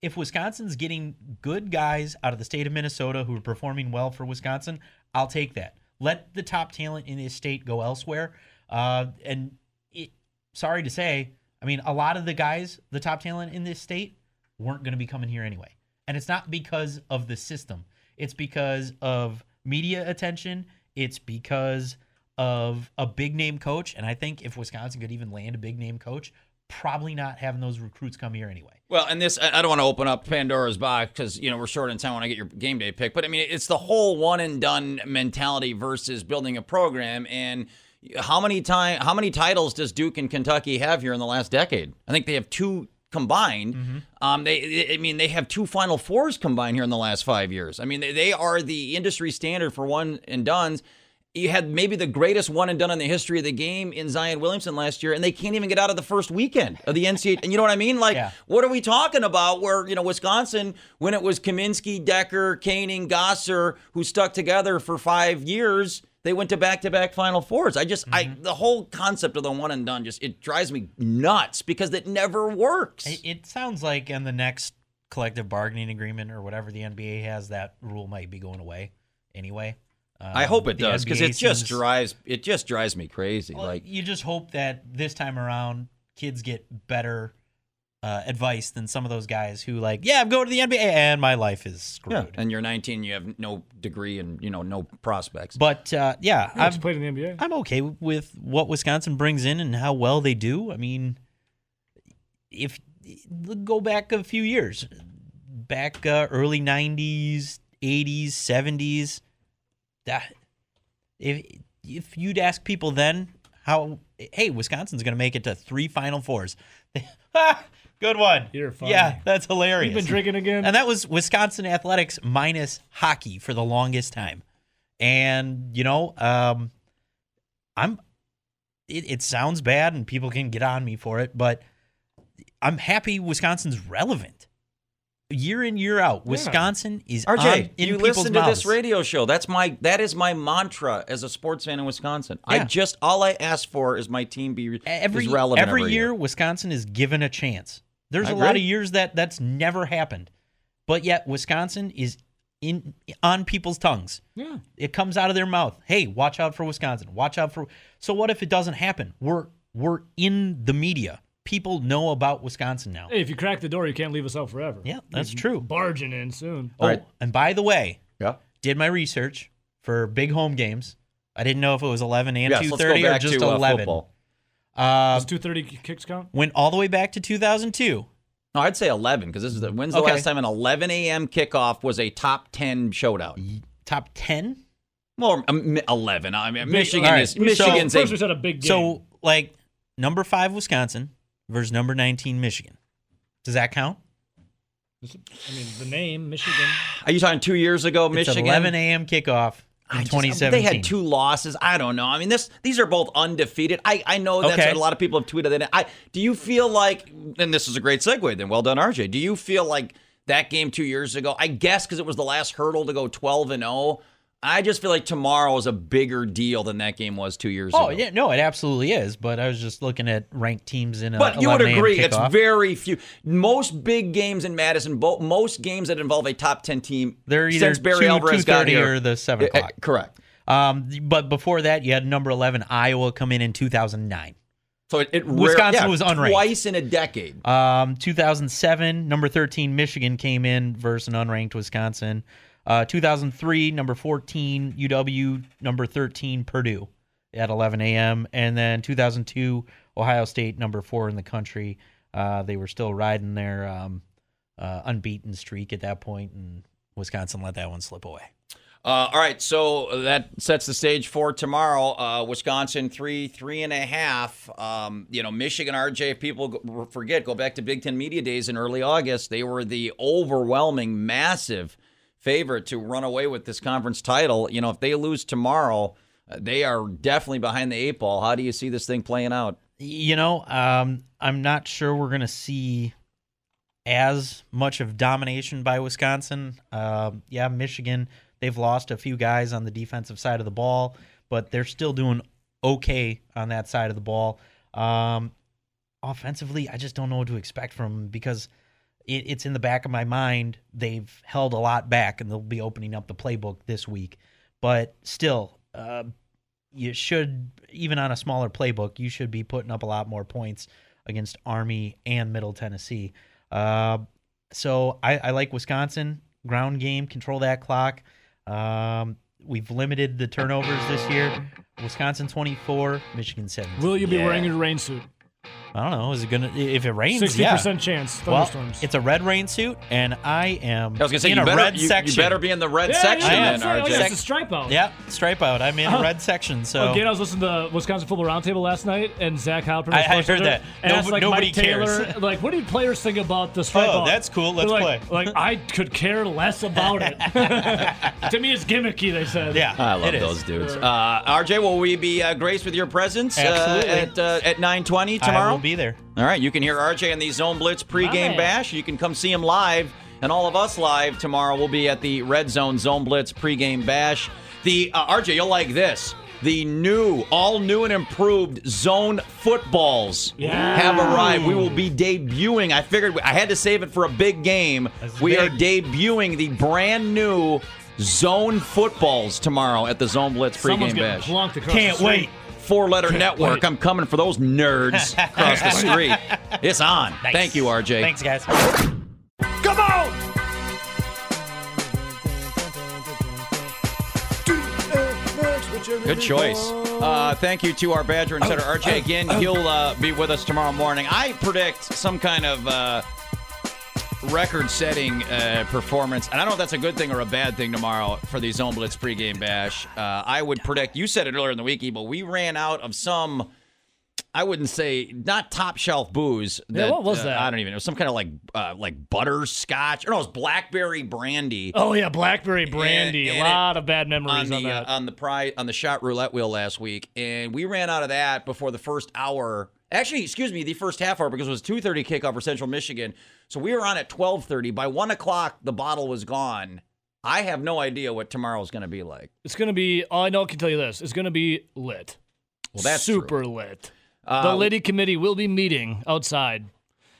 if Wisconsin's getting good guys out of the state of Minnesota who are performing well for Wisconsin, I'll take that. Let the top talent in this state go elsewhere. Uh, and it, sorry to say, I mean, a lot of the guys, the top talent in this state, weren't going to be coming here anyway. And it's not because of the system. It's because of media attention. It's because of a big name coach. And I think if Wisconsin could even land a big name coach, probably not having those recruits come here anyway. Well, and this, I don't want to open up Pandora's box because, you know, we're short on time when I get your game day pick. But I mean, it's the whole one and done mentality versus building a program. And how many time, how many titles does Duke and Kentucky have here in the last decade? I think they have two combined. Mm-hmm. Um, they, I mean, they have two Final Fours combined here in the last five years. I mean, they, they are the industry standard for one and dones. You had maybe the greatest one and done in the history of the game in Zion Williamson last year, and they can't even get out of the first weekend of the N C double A. And you know what I mean? Like, yeah. What are we talking about where, you know, Wisconsin, when it was Kaminsky, Decker, Koenig, Gosser, who stuck together for five years, they went to back-to-back Final Fours. I just, mm-hmm. I the whole concept of the one and done just, it drives me nuts because it never works. It, it sounds like in the next collective bargaining agreement or whatever the N B A has, that rule might be going away anyway. Um, I hope it does because it just drives it just drives me crazy. Well, like you just hope that this time around kids get better uh, advice than some of those guys who like, yeah, I'm going to the N B A and my life is screwed. Yeah. And you're nineteen, you have no degree and you know no prospects. But uh, yeah, yeah, I've played in the N B A. I'm okay with what Wisconsin brings in and how well they do. I mean, if go back a few years, back uh, early nineties, eighties, seventies. That If if you'd ask people then how, hey, Wisconsin's going to make it to three Final Fours. Good one. You're funny. Yeah, that's hilarious. You've been drinking again? And that was Wisconsin athletics minus hockey for the longest time. And, you know, um, I'm. It, it sounds bad, and people can get on me for it, but I'm happy Wisconsin's relevant. Year in, year out, Wisconsin yeah. is R J, on in you people's listen to mouths. This radio show. That's my that is my mantra as a sports fan in Wisconsin. Yeah. I just all I ask for is my team be every, is relevant. Every, every year, year, Wisconsin is given a chance. There's I a agree. lot of years that that's never happened, but yet Wisconsin is in on people's tongues. Yeah, it comes out of their mouth. Hey, watch out for Wisconsin. Watch out for. So what if it doesn't happen? We're we're in the media. People know about Wisconsin now. Hey, if you crack the door, you can't leave us out forever. Yeah, that's You're true. Barging in soon. Oh, right. And by the way, yeah. did my research for big home games. I didn't know if it was eleven and yes, two thirty or just to, eleven. Uh, uh, Does two thirty kicks count? Went all the way back to two thousand two. No, I'd say eleven because this is the, when's the okay. last time an eleven a.m. kickoff was a top ten showdout? Top ten? Well, um, eleven. I mean, big, Michigan right. is Michigan's. So, first a, a big game. So, like, number five Wisconsin versus number nineteen Michigan. Does that count? I mean, the name, Michigan. Are you talking two years ago, Michigan? It's an eleven a.m. kickoff in just, twenty seventeen. They had two losses. I don't know. I mean, this these are both undefeated. I, I know that's okay. a lot of people have tweeted that. I, do you feel like, and this is a great segue then, well done, R J. Do you feel like that game two years ago, I guess because it was the last hurdle to go twelve and oh, I just feel like tomorrow is a bigger deal than that game was two years oh, ago. Oh, yeah, no, it absolutely is. But I was just looking at ranked teams in a But you would agree, it's very few. Most big games in Madison, most games that involve a top ten team, they're either since Barry Alvarez got here, or the seven o'clock. Uh, correct. Um, but before that, you had number eleven Iowa come in in two thousand nine. So it, it Wisconsin yeah, was unranked twice in a decade. Um, two thousand seven, number thirteen Michigan came in versus an unranked Wisconsin. Uh, two thousand three, number fourteen, U W, number thirteen, Purdue at eleven a.m. And then two thousand two, Ohio State, number four in the country. Uh, they were still riding their um, uh, unbeaten streak at that point, and Wisconsin let that one slip away. Uh, all right, so that sets the stage for tomorrow. Uh, Wisconsin, three, three and a half. Um, you know, Michigan, R J, if people go, forget, go back to Big Ten Media Days in early August. They were the overwhelming, massive favorite to run away with this conference title. You know, if they lose tomorrow, they are definitely behind the eight ball. How do you see this thing playing out? You know, um, I'm not sure we're going to see as much of domination by Wisconsin. Uh, yeah, Michigan, they've lost a few guys on the defensive side of the ball, but they're still doing okay on that side of the ball. Um, offensively, I just don't know what to expect from them because it's in the back of my mind. They've held a lot back, and they'll be opening up the playbook this week. But still, uh, you should, even on a smaller playbook, you should be putting up a lot more points against Army and Middle Tennessee. Uh, so I, I like Wisconsin. Ground game, control that clock. Um, we've limited the turnovers this year. Wisconsin twenty-four, Michigan seventeen. Will you be yeah. wearing your rain suit? I don't know. Is it gonna? If it rains, sixty yeah. percent chance. Thunderstorms. Well, it's a red rain suit, and I am. I was gonna say in you a better, red you, section. You better be in the red yeah, section. Yeah, then, R J. Oh, yeah, it's a stripe out. Yeah, stripe out. I'm in uh, a red section. So again, I was listening to Wisconsin Football Roundtable last night, and Zach Halpern. I, I heard that. No, asked, like, nobody Mike Taylor, cares. Like, what do players think about the stripe? Oh, out? That's cool. Let's like, play. Like, I could care less about it. To me, it's gimmicky. They said. Yeah, I love those is. dudes. Uh, R J, will we be uh, graced with your presence uh, at uh, at nine twenty? Tomorrow? I will be there. All right. You can hear R J and the Zone Blitz pregame right. bash. You can come see him live and all of us live tomorrow. We'll be at the Red Zone Zone Blitz pregame bash. The uh, R J, you'll like this. The new, all new and improved Zone footballs yeah. have arrived. We will be debuting. I figured I had to save it for a big game. That's we big. are debuting the brand new Zone footballs tomorrow at the Zone Blitz pregame bash. Can't wait. Four-letter network. Wait. I'm coming for those nerds across the street. It's on. Nice. Thank you, R J. Thanks, guys. Come on! Good choice. Uh, thank you to our Badger Insider, oh, R J. Again, oh, oh. he'll uh, be with us tomorrow morning. I predict some kind of uh, record-setting uh, performance. And I don't know if that's a good thing or a bad thing tomorrow for the Zone Blitz pregame bash. Uh, I would predict, you said it earlier in the week, Ebo, we ran out of some, I wouldn't say, not top-shelf booze. That, yeah, what was uh, that? I don't even know. Some kind of like uh, like butterscotch. Or no, it was blackberry brandy. Oh, yeah, blackberry brandy. And, and a lot it, of bad memories on, on the, that. Uh, on, the pri- on the shot roulette wheel last week. And we ran out of that before the first hour. Actually, excuse me, the first half hour, because it was two thirty kickoff for Central Michigan. So we were on at twelve thirty. By one o'clock, the bottle was gone. I have no idea what tomorrow's going to be like. It's going to be, all I know I can tell you this, it's going to be lit. Well, that's super true. Lit. Uh, the Liddy Committee will be meeting outside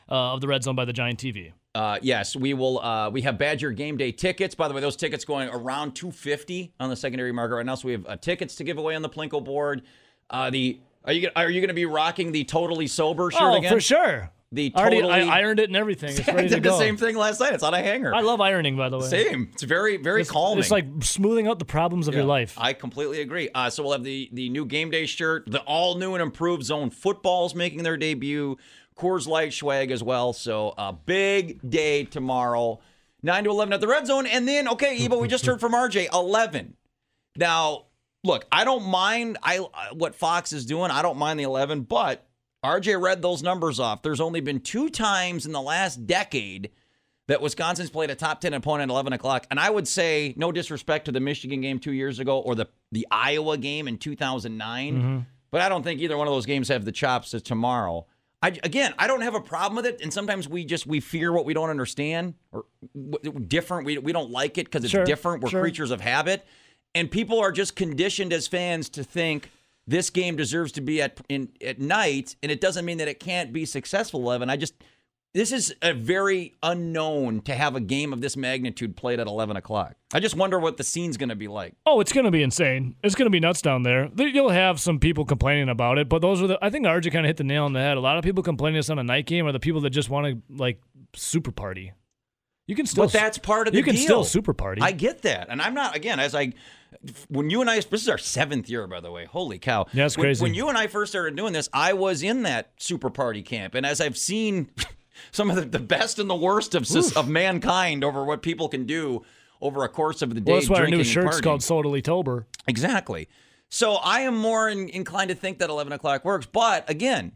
uh, of the Red Zone by the Giant T V. Uh, yes, we will. Uh, we have Badger Game Day tickets. By the way, those tickets going around two fifty on the secondary market right now. So we have uh, tickets to give away on the Plinko board. Uh, the Are you are you going to be rocking the totally sober shirt oh, again? Oh, for sure. The totally... Already, I ironed it and everything. It's ready I did to go. The same thing last night. It's on a hanger. I love ironing, by the way. Same. It's very, very it's, calming. It's like smoothing out the problems of yeah, your life. I completely agree. Uh, so we'll have the, the new game day shirt. The all-new and improved Zone Footballs making their debut. Coors Light swag as well. So a big day tomorrow. nine to eleven at the Red Zone. And then, okay, Ebo, we just heard from R J. eleven. Now... Look, I don't mind I what Fox is doing. I don't mind the eleven, but R J read those numbers off. There's only been two times in the last decade that Wisconsin's played a top ten opponent at eleven o'clock. And I would say, no disrespect to the Michigan game two years ago or the, the Iowa game in two thousand nine, mm-hmm. but I don't think either one of those games have the chops to tomorrow. I, again, I don't have a problem with it, and sometimes we just we fear what we don't understand or different. We, we don't like it because it's sure, different. We're sure. creatures of habit. And people are just conditioned as fans to think this game deserves to be at in, at night, and it doesn't mean that it can't be successful, eleven. I just, this is a very unknown to have a game of this magnitude played at eleven o'clock. I just wonder what the scene's going to be like. Oh, it's going to be insane. It's going to be nuts down there. You'll have some people complaining about it, but those are the, I think R J kind of hit the nail on the head. A lot of people complaining this on a night game are the people that just want to, like, super party. You can still, but that's part of the deal. You can deal. still super party. I get that. And I'm not, again, as I, when you and I, this is our seventh year, by the way. Holy cow. Yeah, that's when, crazy. When you and I first started doing this, I was in that super party camp. And as I've seen some of the, the best and the worst of, of mankind over what people can do over a course of the day. Well, that's why our new shirt's called Totally Tober. Exactly. So I am more in, inclined to think that eleven o'clock works. But again,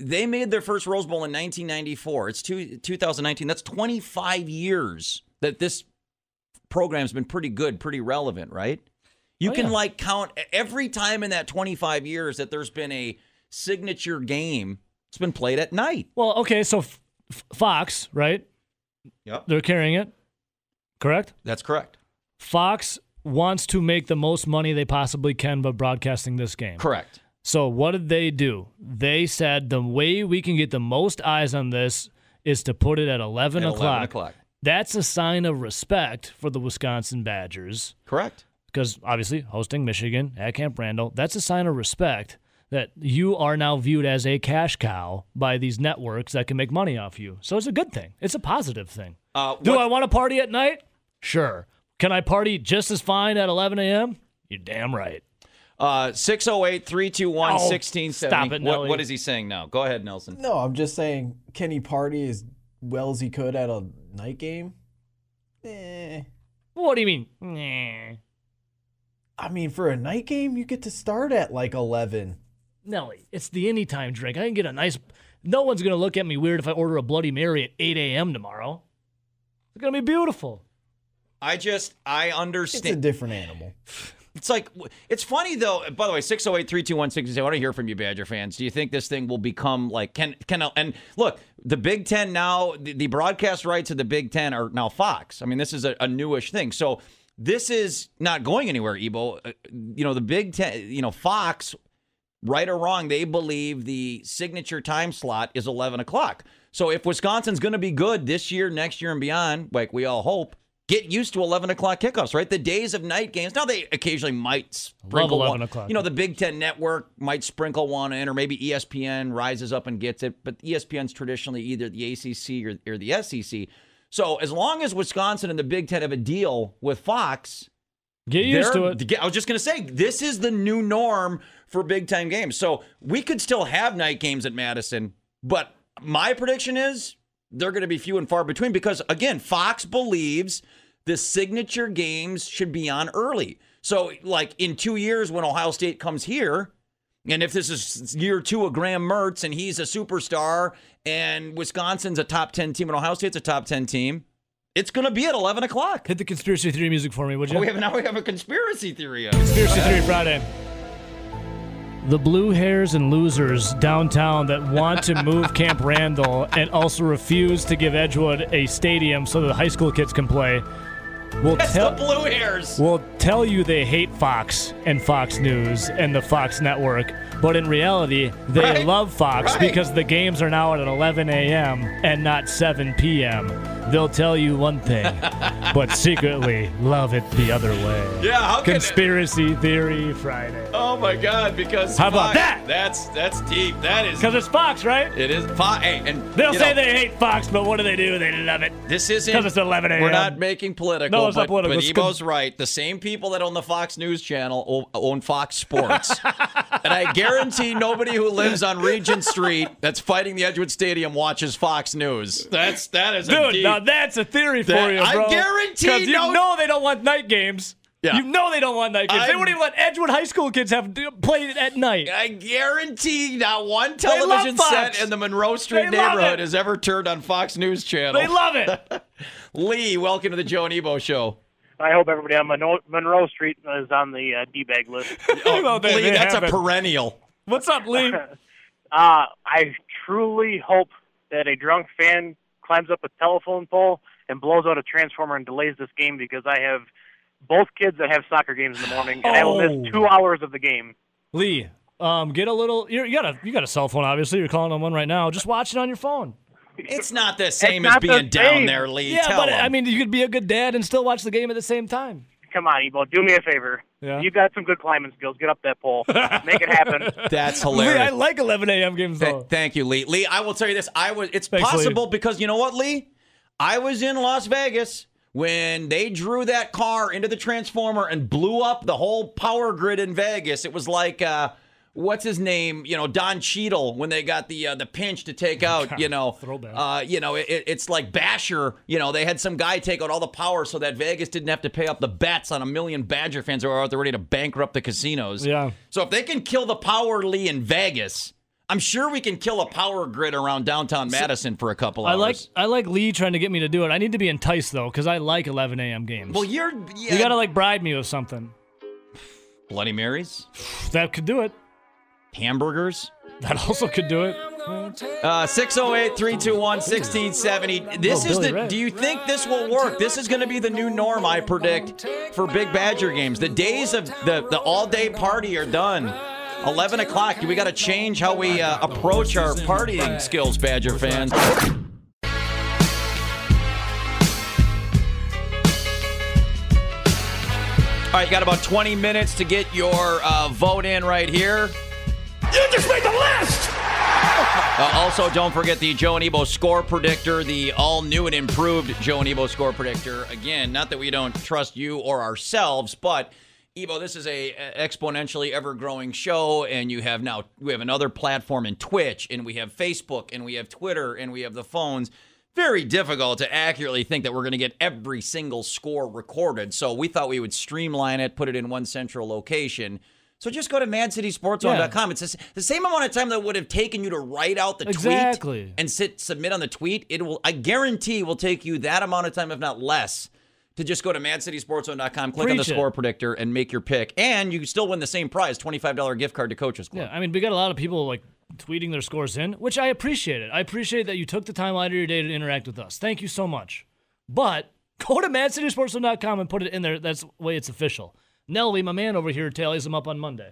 they made their first Rose Bowl in nineteen ninety-four. It's two, two thousand nineteen. That's twenty-five years that this program's been pretty good, pretty relevant, right? You oh, can, yeah. like, count every time in that twenty-five years that there's been a signature game. It's been played at night. Well, okay, so F- Fox, right? Yep. They're carrying it, correct? That's correct. Fox wants to make the most money they possibly can by broadcasting this game. Correct. So what did they do? They said the way we can get the most eyes on this is to put it at eleven at o'clock. eleven o'clock. That's a sign of respect for the Wisconsin Badgers. Correct. Because obviously hosting Michigan at Camp Randall, that's a sign of respect that you are now viewed as a cash cow by these networks that can make money off you. So it's a good thing. It's a positive thing. Uh, what- do I want to party at night? Sure. Can I party just as fine at eleven a.m.? You're damn right. Uh, six oh eight, three two one, one six seven oh. Stop it, Nelly. What, what is he saying now? Go ahead, Nelson. No, I'm just saying, can he party as well as he could at a night game? Eh. What do you mean? Nah. I mean, for a night game, you get to start at like eleven. Nelly, it's the anytime drink. I can get a nice... No one's going to look at me weird if I order a Bloody Mary at eight a.m. tomorrow. It's going to be beautiful. I just... I understand. It's a different animal. It's like, it's funny though, by the way, six oh eight, three two one, one six seven oh, I want to hear from you Badger fans. Do you think this thing will become like, can, can, and look, the Big Ten now, the, the broadcast rights of the Big Ten are now Fox. I mean, this is a, a newish thing. So this is not going anywhere, Ebo. Uh, you know, the Big Ten, you know, Fox, right or wrong, they believe the signature time slot is eleven o'clock. So if Wisconsin's going to be good this year, next year and beyond, like we all hope, get used to eleven o'clock kickoffs, right? The days of night games. Now, they occasionally might sprinkle Love eleven one. O'clock. You know, the Big Ten Network might sprinkle one in, or maybe E S P N rises up and gets it. But E S P N's traditionally either the A C C or, or the S E C. So as long as Wisconsin and the Big Ten have a deal with Fox... Get used to it. I was just going to say, this is the new norm for big-time games. So we could still have night games at Madison, but my prediction is... they're going to be few and far between because, again, Fox believes the signature games should be on early. So, like, in two years when Ohio State comes here, and if this is year two of Graham Mertz and he's a superstar and Wisconsin's a top ten team and Ohio State's a top ten team, it's going to be at eleven o'clock. Hit the conspiracy theory music for me, would you? Oh, we have, now we have a conspiracy theory. Conspiracy Theory Friday. The blue hairs and losers downtown that want to move Camp Randall and also refuse to give Edgewood a stadium so that the high school kids can play. We'll tell, the blue hairs. We'll tell you they hate Fox and Fox News and the Fox Network, but in reality, they right. love Fox right. because the games are now at eleven a.m. and not seven p.m. They'll tell you one thing, but secretly love it the other way. Yeah, how can Conspiracy it? Theory Friday. Oh, my God, because how Fox, about that? That's that's deep. That is... Because it's Fox, right? It is Fox. Hey, and They'll say know, they hate Fox, but what do they do? They love it. This isn't... Because it's eleven a.m. We're not making political, no, it's but, not political. But Ebo's right. The same people that own the Fox News Channel own Fox Sports. And I guarantee nobody who lives on Regent Street that's fighting the Edgewood Stadium watches Fox News. That's, that is Dude, a deep... Now that's a theory for that, you, bro. I guarantee you. Because no, you know they don't want night games. Yeah. You know they don't want night games. I'm, they wouldn't even let Edgewood high school kids have play at night. I guarantee not one television set in the Monroe Street they neighborhood has ever turned on Fox News Channel. They love it. Lee, welcome to the Joe and Ebo show. I hope everybody on Monroe, Monroe Street is on the uh, D-bag list. Oh, well, they, Lee, they that's a it. perennial. What's up, Lee? uh, I truly hope that a drunk fan climbs up a telephone pole and blows out a transformer and delays this game because I have both kids that have soccer games in the morning, and oh. I will miss two hours of the game. Lee, um, get a little – you got a you got a cell phone, obviously. You're calling on one right now. Just watch it on your phone. It's not the same it's as being down same. there, Lee. Yeah, Tell but, them. I mean, you could be a good dad and still watch the game at the same time. Come on, Ebo. Do me a favor. Yeah. You got some good climbing skills. Get up that pole. Make it happen. That's hilarious. Lee, I like eleven a.m. games, though. Th- thank you, Lee. Lee, I will tell you this. I was. It's Thanks, possible Lee. because, you know what, Lee? I was in Las Vegas when they drew that car into the transformer and blew up the whole power grid in Vegas. It was like, uh, what's his name? You know, Don Cheadle, when they got the uh, the pinch to take out, you know. Throwback. Uh, you know, it, it's like Basher. You know, they had some guy take out all the power so that Vegas didn't have to pay up the bets on a million Badger fans who are out there ready to bankrupt the casinos. Yeah. So if they can kill the power, Lee, in Vegas, I'm sure we can kill a power grid around downtown Madison for a couple hours. I like I like Lee trying to get me to do it. I need to be enticed, though, because I like eleven a m games. Well, you're... Yeah. You got to, like, bribe me with something. Bloody Marys? That could do it. Hamburgers? That also could do it. Uh, six oh eight, three two one, one six seven oh. This oh, is the... Ray. Do you think this will work? This is going to be the new norm, I predict, for Big Badger games. The days of the, the all-day party are done. eleven o'clock. We got to change how we uh, approach our partying skills, Badger fans. All right, got about twenty minutes to get your uh, vote in right here. You just made the list! Uh, also, don't forget the Joe and Ebo score predictor, the all-new and improved Joe and Ebo score predictor. Again, not that we don't trust you or ourselves, but... Ebo, this is a exponentially ever-growing show, and you have now we have another platform in Twitch, and we have Facebook, and we have Twitter, and we have the phones. Very difficult to accurately think that we're going to get every single score recorded. So we thought we would streamline it, put it in one central location. So just go to Mad City Sports Zone dot com. It's the same amount of time that it would have taken you to write out the exactly. tweet and sit submit on the tweet. It will, I guarantee, will take you that amount of time, if not less, to just go to Mad City Sports Zone dot com, click Preach on the score it. predictor, and make your pick. And you still win the same prize, twenty-five dollars gift card to Coach's Club. Yeah, I mean, we got a lot of people, like, tweeting their scores in, which I appreciate it. I appreciate that you took the time out of your day to interact with us. Thank you so much. But go to Mad City Sports Zone dot com and put it in there. That's the way it's official. Nelly, my man over here, tallies them up on Monday.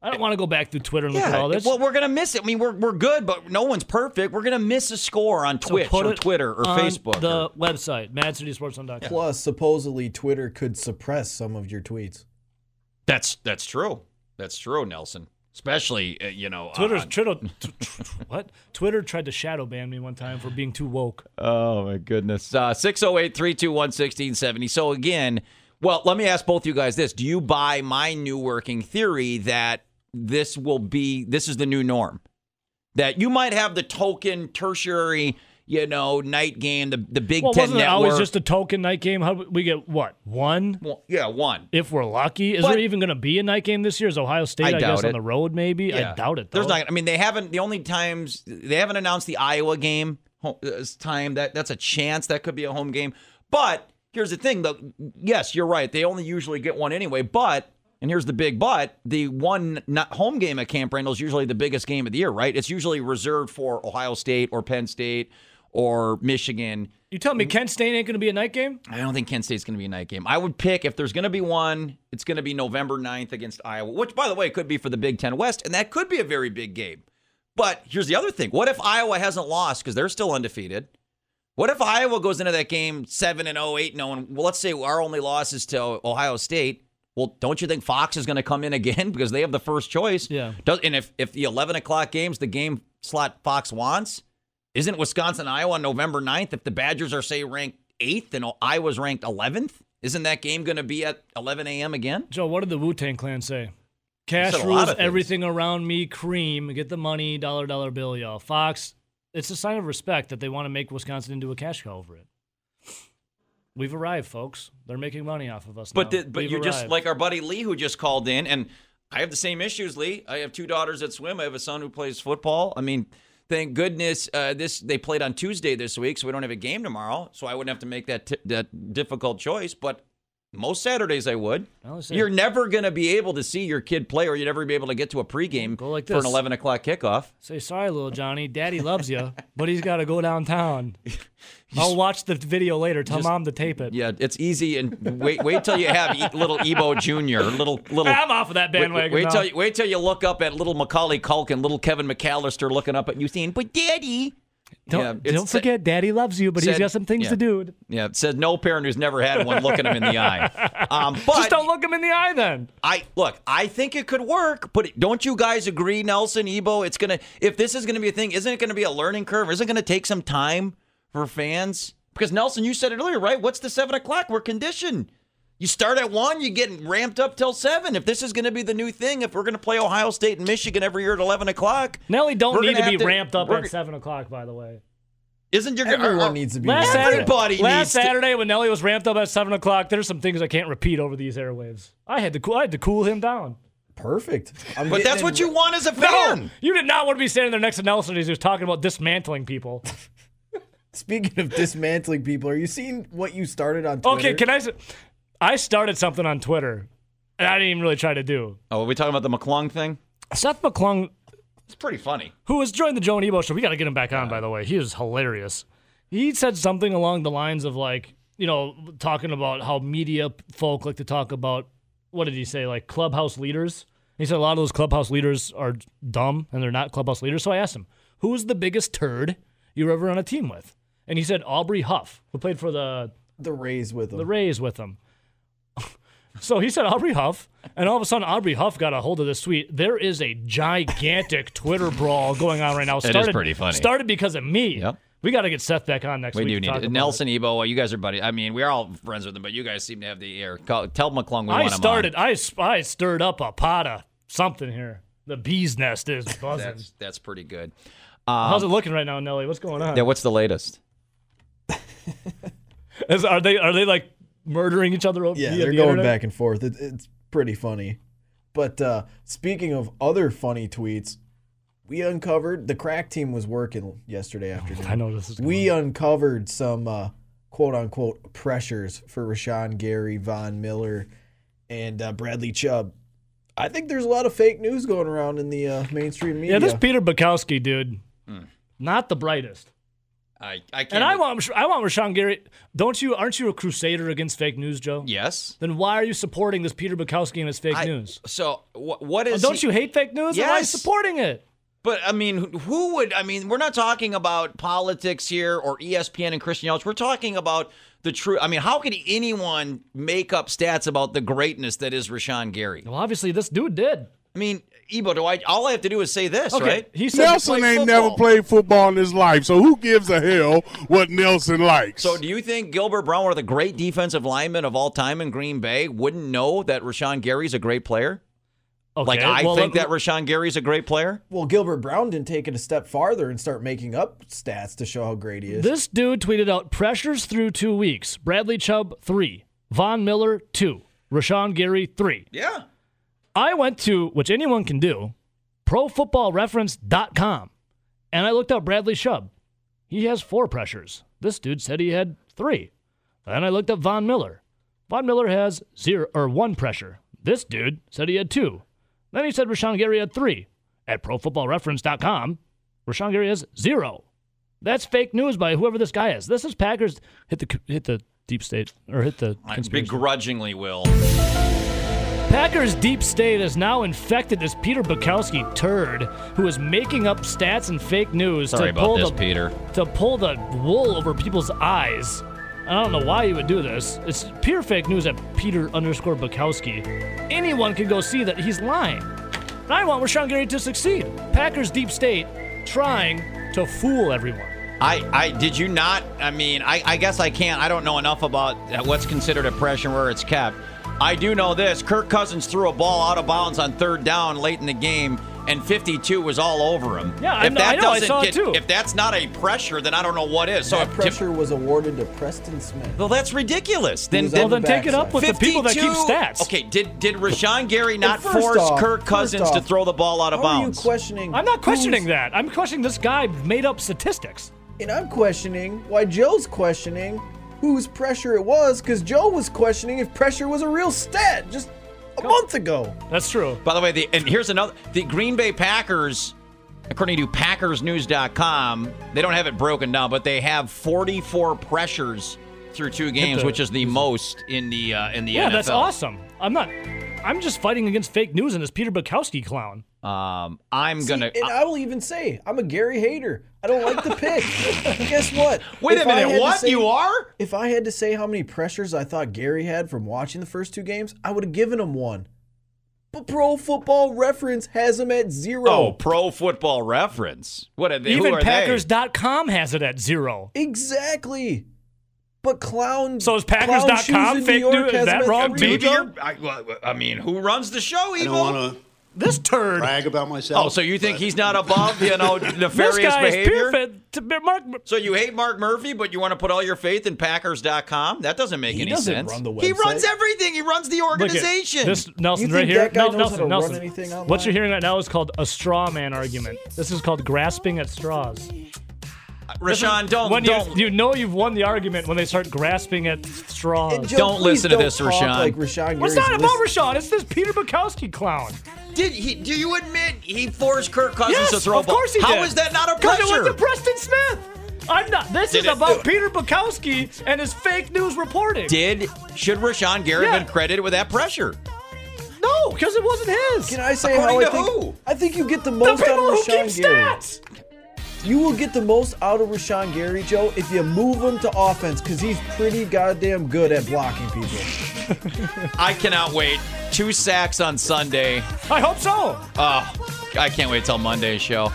I don't want to go back through Twitter and yeah, look at all this. Well, we're going to miss it. I mean, we're we're good, but no one's perfect. We're going to miss a score on Twitch so or Twitter or on Facebook. The or... website, Mad City Sports Zone dot com. Yeah. Plus, supposedly, Twitter could suppress some of your tweets. That's that's true. That's true, Nelson. Especially, uh, you know. Twitter's, on... Twitter, t- t- what? Twitter tried to shadow ban me one time for being too woke. Oh, my goodness. Uh, six oh eight, three two one, one six seven oh. So, again, well, let me ask both you guys this. Do you buy my new working theory that This will be, this is the new norm, that you might have the token tertiary you know, night game, the, the Big well, Ten wasn't Network. Wasn't it always just a token night game? How we get, what, one? Well, yeah, one. If we're lucky. Is but, there even going to be a night game this year? Is Ohio State, I, I guess, it. on the road maybe? Yeah. I doubt it, though. There's not, I mean, they haven't, the only times, they haven't announced the Iowa game time. That That's a chance. That could be a home game. But here's the thing. The, yes, you're right. They only usually get one anyway, but... And here's the big but, the one not home game at Camp Randall is usually the biggest game of the year, right? It's usually reserved for Ohio State or Penn State or Michigan. You tell me Kent State ain't going to be a night game? I don't think Kent State's going to be a night game. I would pick, if there's going to be one, it's going to be November ninth against Iowa, which, by the way, could be for the Big Ten West, and that could be a very big game. But here's the other thing. What if Iowa hasn't lost because they're still undefeated? What if Iowa goes into that game seven and oh, eight and oh, and well, let's say our only loss is to Ohio State? Well, don't you think Fox is going to come in again because they have the first choice? Yeah. Does, and if, if the eleven o'clock game's the game slot Fox wants, isn't Wisconsin, Iowa on November ninth? If the Badgers are, say, ranked eighth and Iowa's ranked eleventh, isn't that game going to be at eleven a.m. again? Joe, what did the Wu-Tang Clan say? Cash rules everything around me, cream, get the money, dollar, dollar bill, y'all. Fox, it's a sign of respect that they want to make Wisconsin into a cash cow over it. We've arrived, folks. They're making money off of us but now. The, but We've you arrived. Just, like our buddy Lee, who just called in, and I have the same issues, Lee. I have two daughters that swim. I have a son who plays football. I mean, thank goodness uh, this they played on Tuesday this week, so we don't have a game tomorrow, so I wouldn't have to make that, t- that difficult choice, but most Saturdays I would. I you're never going to be able to see your kid play, or you'd never be able to get to a pregame go like this. For an eleven o'clock kickoff. Say, sorry, little Johnny. Daddy loves you, but he's got to go downtown. I'll watch the video later. Tell just, mom to tape it. Yeah, it's easy, and wait, wait till you have e- little Ebo Junior Little, little. I'm off of that bandwagon. Wait, wait till you, wait till you look up at little Macaulay Culkin, little Kevin McAllister looking up at you, saying, "But Daddy." Don't yeah, don't forget, Daddy loves you, but said, he's got some things yeah, to do. Yeah, it says no parent who's never had one looking him in the eye. Um, but just don't look him in the eye, then. I look. I think it could work, but don't you guys agree, Nelson, Ebo? It's gonna if this is gonna be a thing, isn't it gonna be a learning curve? Isn't it gonna take some time for fans? Because Nelson, you said it earlier, right? What's the seven o'clock? We're conditioned. You start at one, you get ramped up till seven. If this is going to be the new thing, if we're going to play Ohio State and Michigan every year at eleven o'clock. Nelly don't need to be to, ramped up at seven o'clock, by the way. Isn't your Everyone or, needs to be ramped up. Everybody needs Last Saturday to, when Nelly was ramped up at seven o'clock, there's some things I can't repeat over these airwaves. I had to, I had to cool him down. Perfect. I'm but that's in, what you want as a fan. No, you did not want to be standing there next to Nelson as he was talking about dismantling people. Speaking of dismantling people, are you seeing what you started on Twitter? Okay, can I say... I started something on Twitter, and I didn't even really try to do. Oh, are we talking about the McClung thing? Seth McClung. It's pretty funny. Who has joined the Joe and Ebo show. We got to get him back on, yeah. by the way. He is hilarious. He said something along the lines of, like, you know, talking about how media folk like to talk about, what did he say, like clubhouse leaders? He said a lot of those clubhouse leaders are dumb, and they're not clubhouse leaders. So I asked him, who's the biggest turd you're ever on a team with? And he said Aubrey Huff, who played for the... The Rays with him. The Rays with him. So he said Aubrey Huff, and all of a sudden Aubrey Huff got a hold of this tweet. There is a gigantic Twitter brawl going on right now. Started, it is pretty funny. Started because of me. Yep. We got to get Seth back on next we week. We do need to. Nelson, it. Ebo, you guys are buddies. I mean, we're all friends with them, but you guys seem to have the air. Call, tell McClung we I want started, him on. I started. I stirred up a pot of something here. The bee's nest is buzzing. that's, that's pretty good. Um, How's it looking right now, Nelly? What's going on? Yeah, what's the latest? is, are they are they like... murdering each other over yeah, the internet? Yeah, they're going back and forth. It, it's pretty funny. But uh, speaking of other funny tweets, we uncovered, the crack team was working yesterday afternoon. I know this is going We on. uncovered some uh, quote-unquote pressures for Rashan Gary, Von Miller, and uh, Bradley Chubb. I think there's a lot of fake news going around in the uh, mainstream media. Yeah, this Peter Bukowski dude, mm. not the brightest. I, I can't. And I want I want Rashan Gary. Don't you? Aren't you a crusader against fake news, Joe? Yes. Then why are you supporting this Peter Bukowski and his fake I, news? So wh- what is? Oh, don't he, you hate fake news? Yes. And why are you supporting it? But I mean, who would? I mean, we're not talking about politics here or E S P N and Christian Yelich. We're talking about the truth. I mean, how could anyone make up stats about the greatness that is Rashan Gary? Well, obviously this dude did. I mean, Ebo, do I? All I have to do is say this, okay. right? He said Nelson he ain't football. never played football in his life, so who gives a hell what Nelson likes? So, do you think Gilbert Brown, one of the great defensive linemen of all time in Green Bay, wouldn't know that Rashan Gary's a great player? Okay. Like, I well, think that Rashan Gary's a great player. Well, Gilbert Brown didn't take it a step farther and start making up stats to show how great he is. This dude tweeted out, pressures through two weeks. Bradley Chubb, three. Von Miller, two. Rashan Gary, three. Yeah. I went to, which anyone can do, Pro Football Reference dot com, and I looked up Bradley Chubb. He has four pressures. This dude said he had three. Then I looked up Von Miller. Von Miller has zero or one pressure. This dude said he had two. Then he said Rashan Gary had three. At Pro Football Reference dot com, Rashan Gary has zero. That's fake news by whoever this guy is. This is Packers. Hit the hit the deep state, or hit the conspiracy. I begrudgingly will. Packers deep state has now infected this Peter Bukowski turd who is making up stats and fake news Sorry to about pull this, the Peter. to pull the wool over people's eyes. I don't know why you would do this. It's pure fake news at Peter underscore Bukowski. Anyone can go see that he's lying. And I want Rashan Gary to succeed. Packers deep state trying to fool everyone. I, I did you not? I mean, I, I guess I can't. I don't know enough about what's considered a pressure and where it's kept. I do know this. Kirk Cousins threw a ball out of bounds on third down late in the game, and fifty-two was all over him. Yeah, if that I know. I saw get, it too. If that's not a pressure, then I don't know what is. So that pressure if, was awarded to Preston Smith. Well, that's ridiculous. Then, then, the then take it up with the people that keep stats. Okay, did did Rashan Gary not well, force off, Kirk Cousins off, to throw the ball out of bounds? Are you questioning? I'm not questioning that. I'm questioning this guy made up statistics. And I'm questioning why Joe's questioning whose pressure it was, because Joe was questioning if pressure was a real stat. Just a month ago. That's true. By the way, the and here's another. The Green Bay Packers, according to Packers News dot com, they don't have it broken down, but they have forty-four pressures through two games, the, which is the most in the uh, in the yeah, N F L. Yeah, that's awesome. I'm not. I'm just fighting against fake news and this Peter Bukowski clown. Um, I'm See, gonna, and I will even say I'm a Gary hater. I don't like the pick. Guess what? Wait if a minute, what say, you are? If I had to say how many pressures I thought Gary had from watching the first two games, I would have given him one. But Pro Football Reference has him at zero. Oh, Pro Football Reference. What are they? Even who are Packers dot com they? has it at zero. Exactly. But clown. So is Packers dot com fake news? Is that wrong? Maybe. I, I mean, who runs the show? Evil. I don't want to. This turd. Brag about myself. Oh, so you think he's not above, you know, nefarious behavior? This guy is Mark. So you hate Mark Murphy, but you want to put all your faith in Packers dot com? That doesn't make he any doesn't sense. Run the he runs everything. He runs the organization. At, this Nelson right here. No, Nelson, Nelson. What you're hearing right now is called a straw man argument. This is called grasping at straws. Rashan, don't. When don't. You, you know you've won the argument when they start grasping at straws. Joe, don't listen don't to this, Rashan. Like Rashan it's not about Rashan. It's this Peter Bukowski clown. Did he? Do you admit he forced Kirk Cousins yes, to throw a ball? Of course he How did. How is that not a pressure? Because it went to Preston Smith. I'm not. This did is it, about Peter Bukowski and his fake news reporting. Did should Rashan Gary yeah. been credited with that pressure? No, because it wasn't his. Can I say According how I think? Who? I think you get the most the out of Rashan Gary. Stats. You will get the most out of Rashan Gary, Joe, if you move him to offense, because he's pretty goddamn good at blocking people. I cannot wait. Two sacks on Sunday. I hope so. Oh, I can't wait till Monday's show.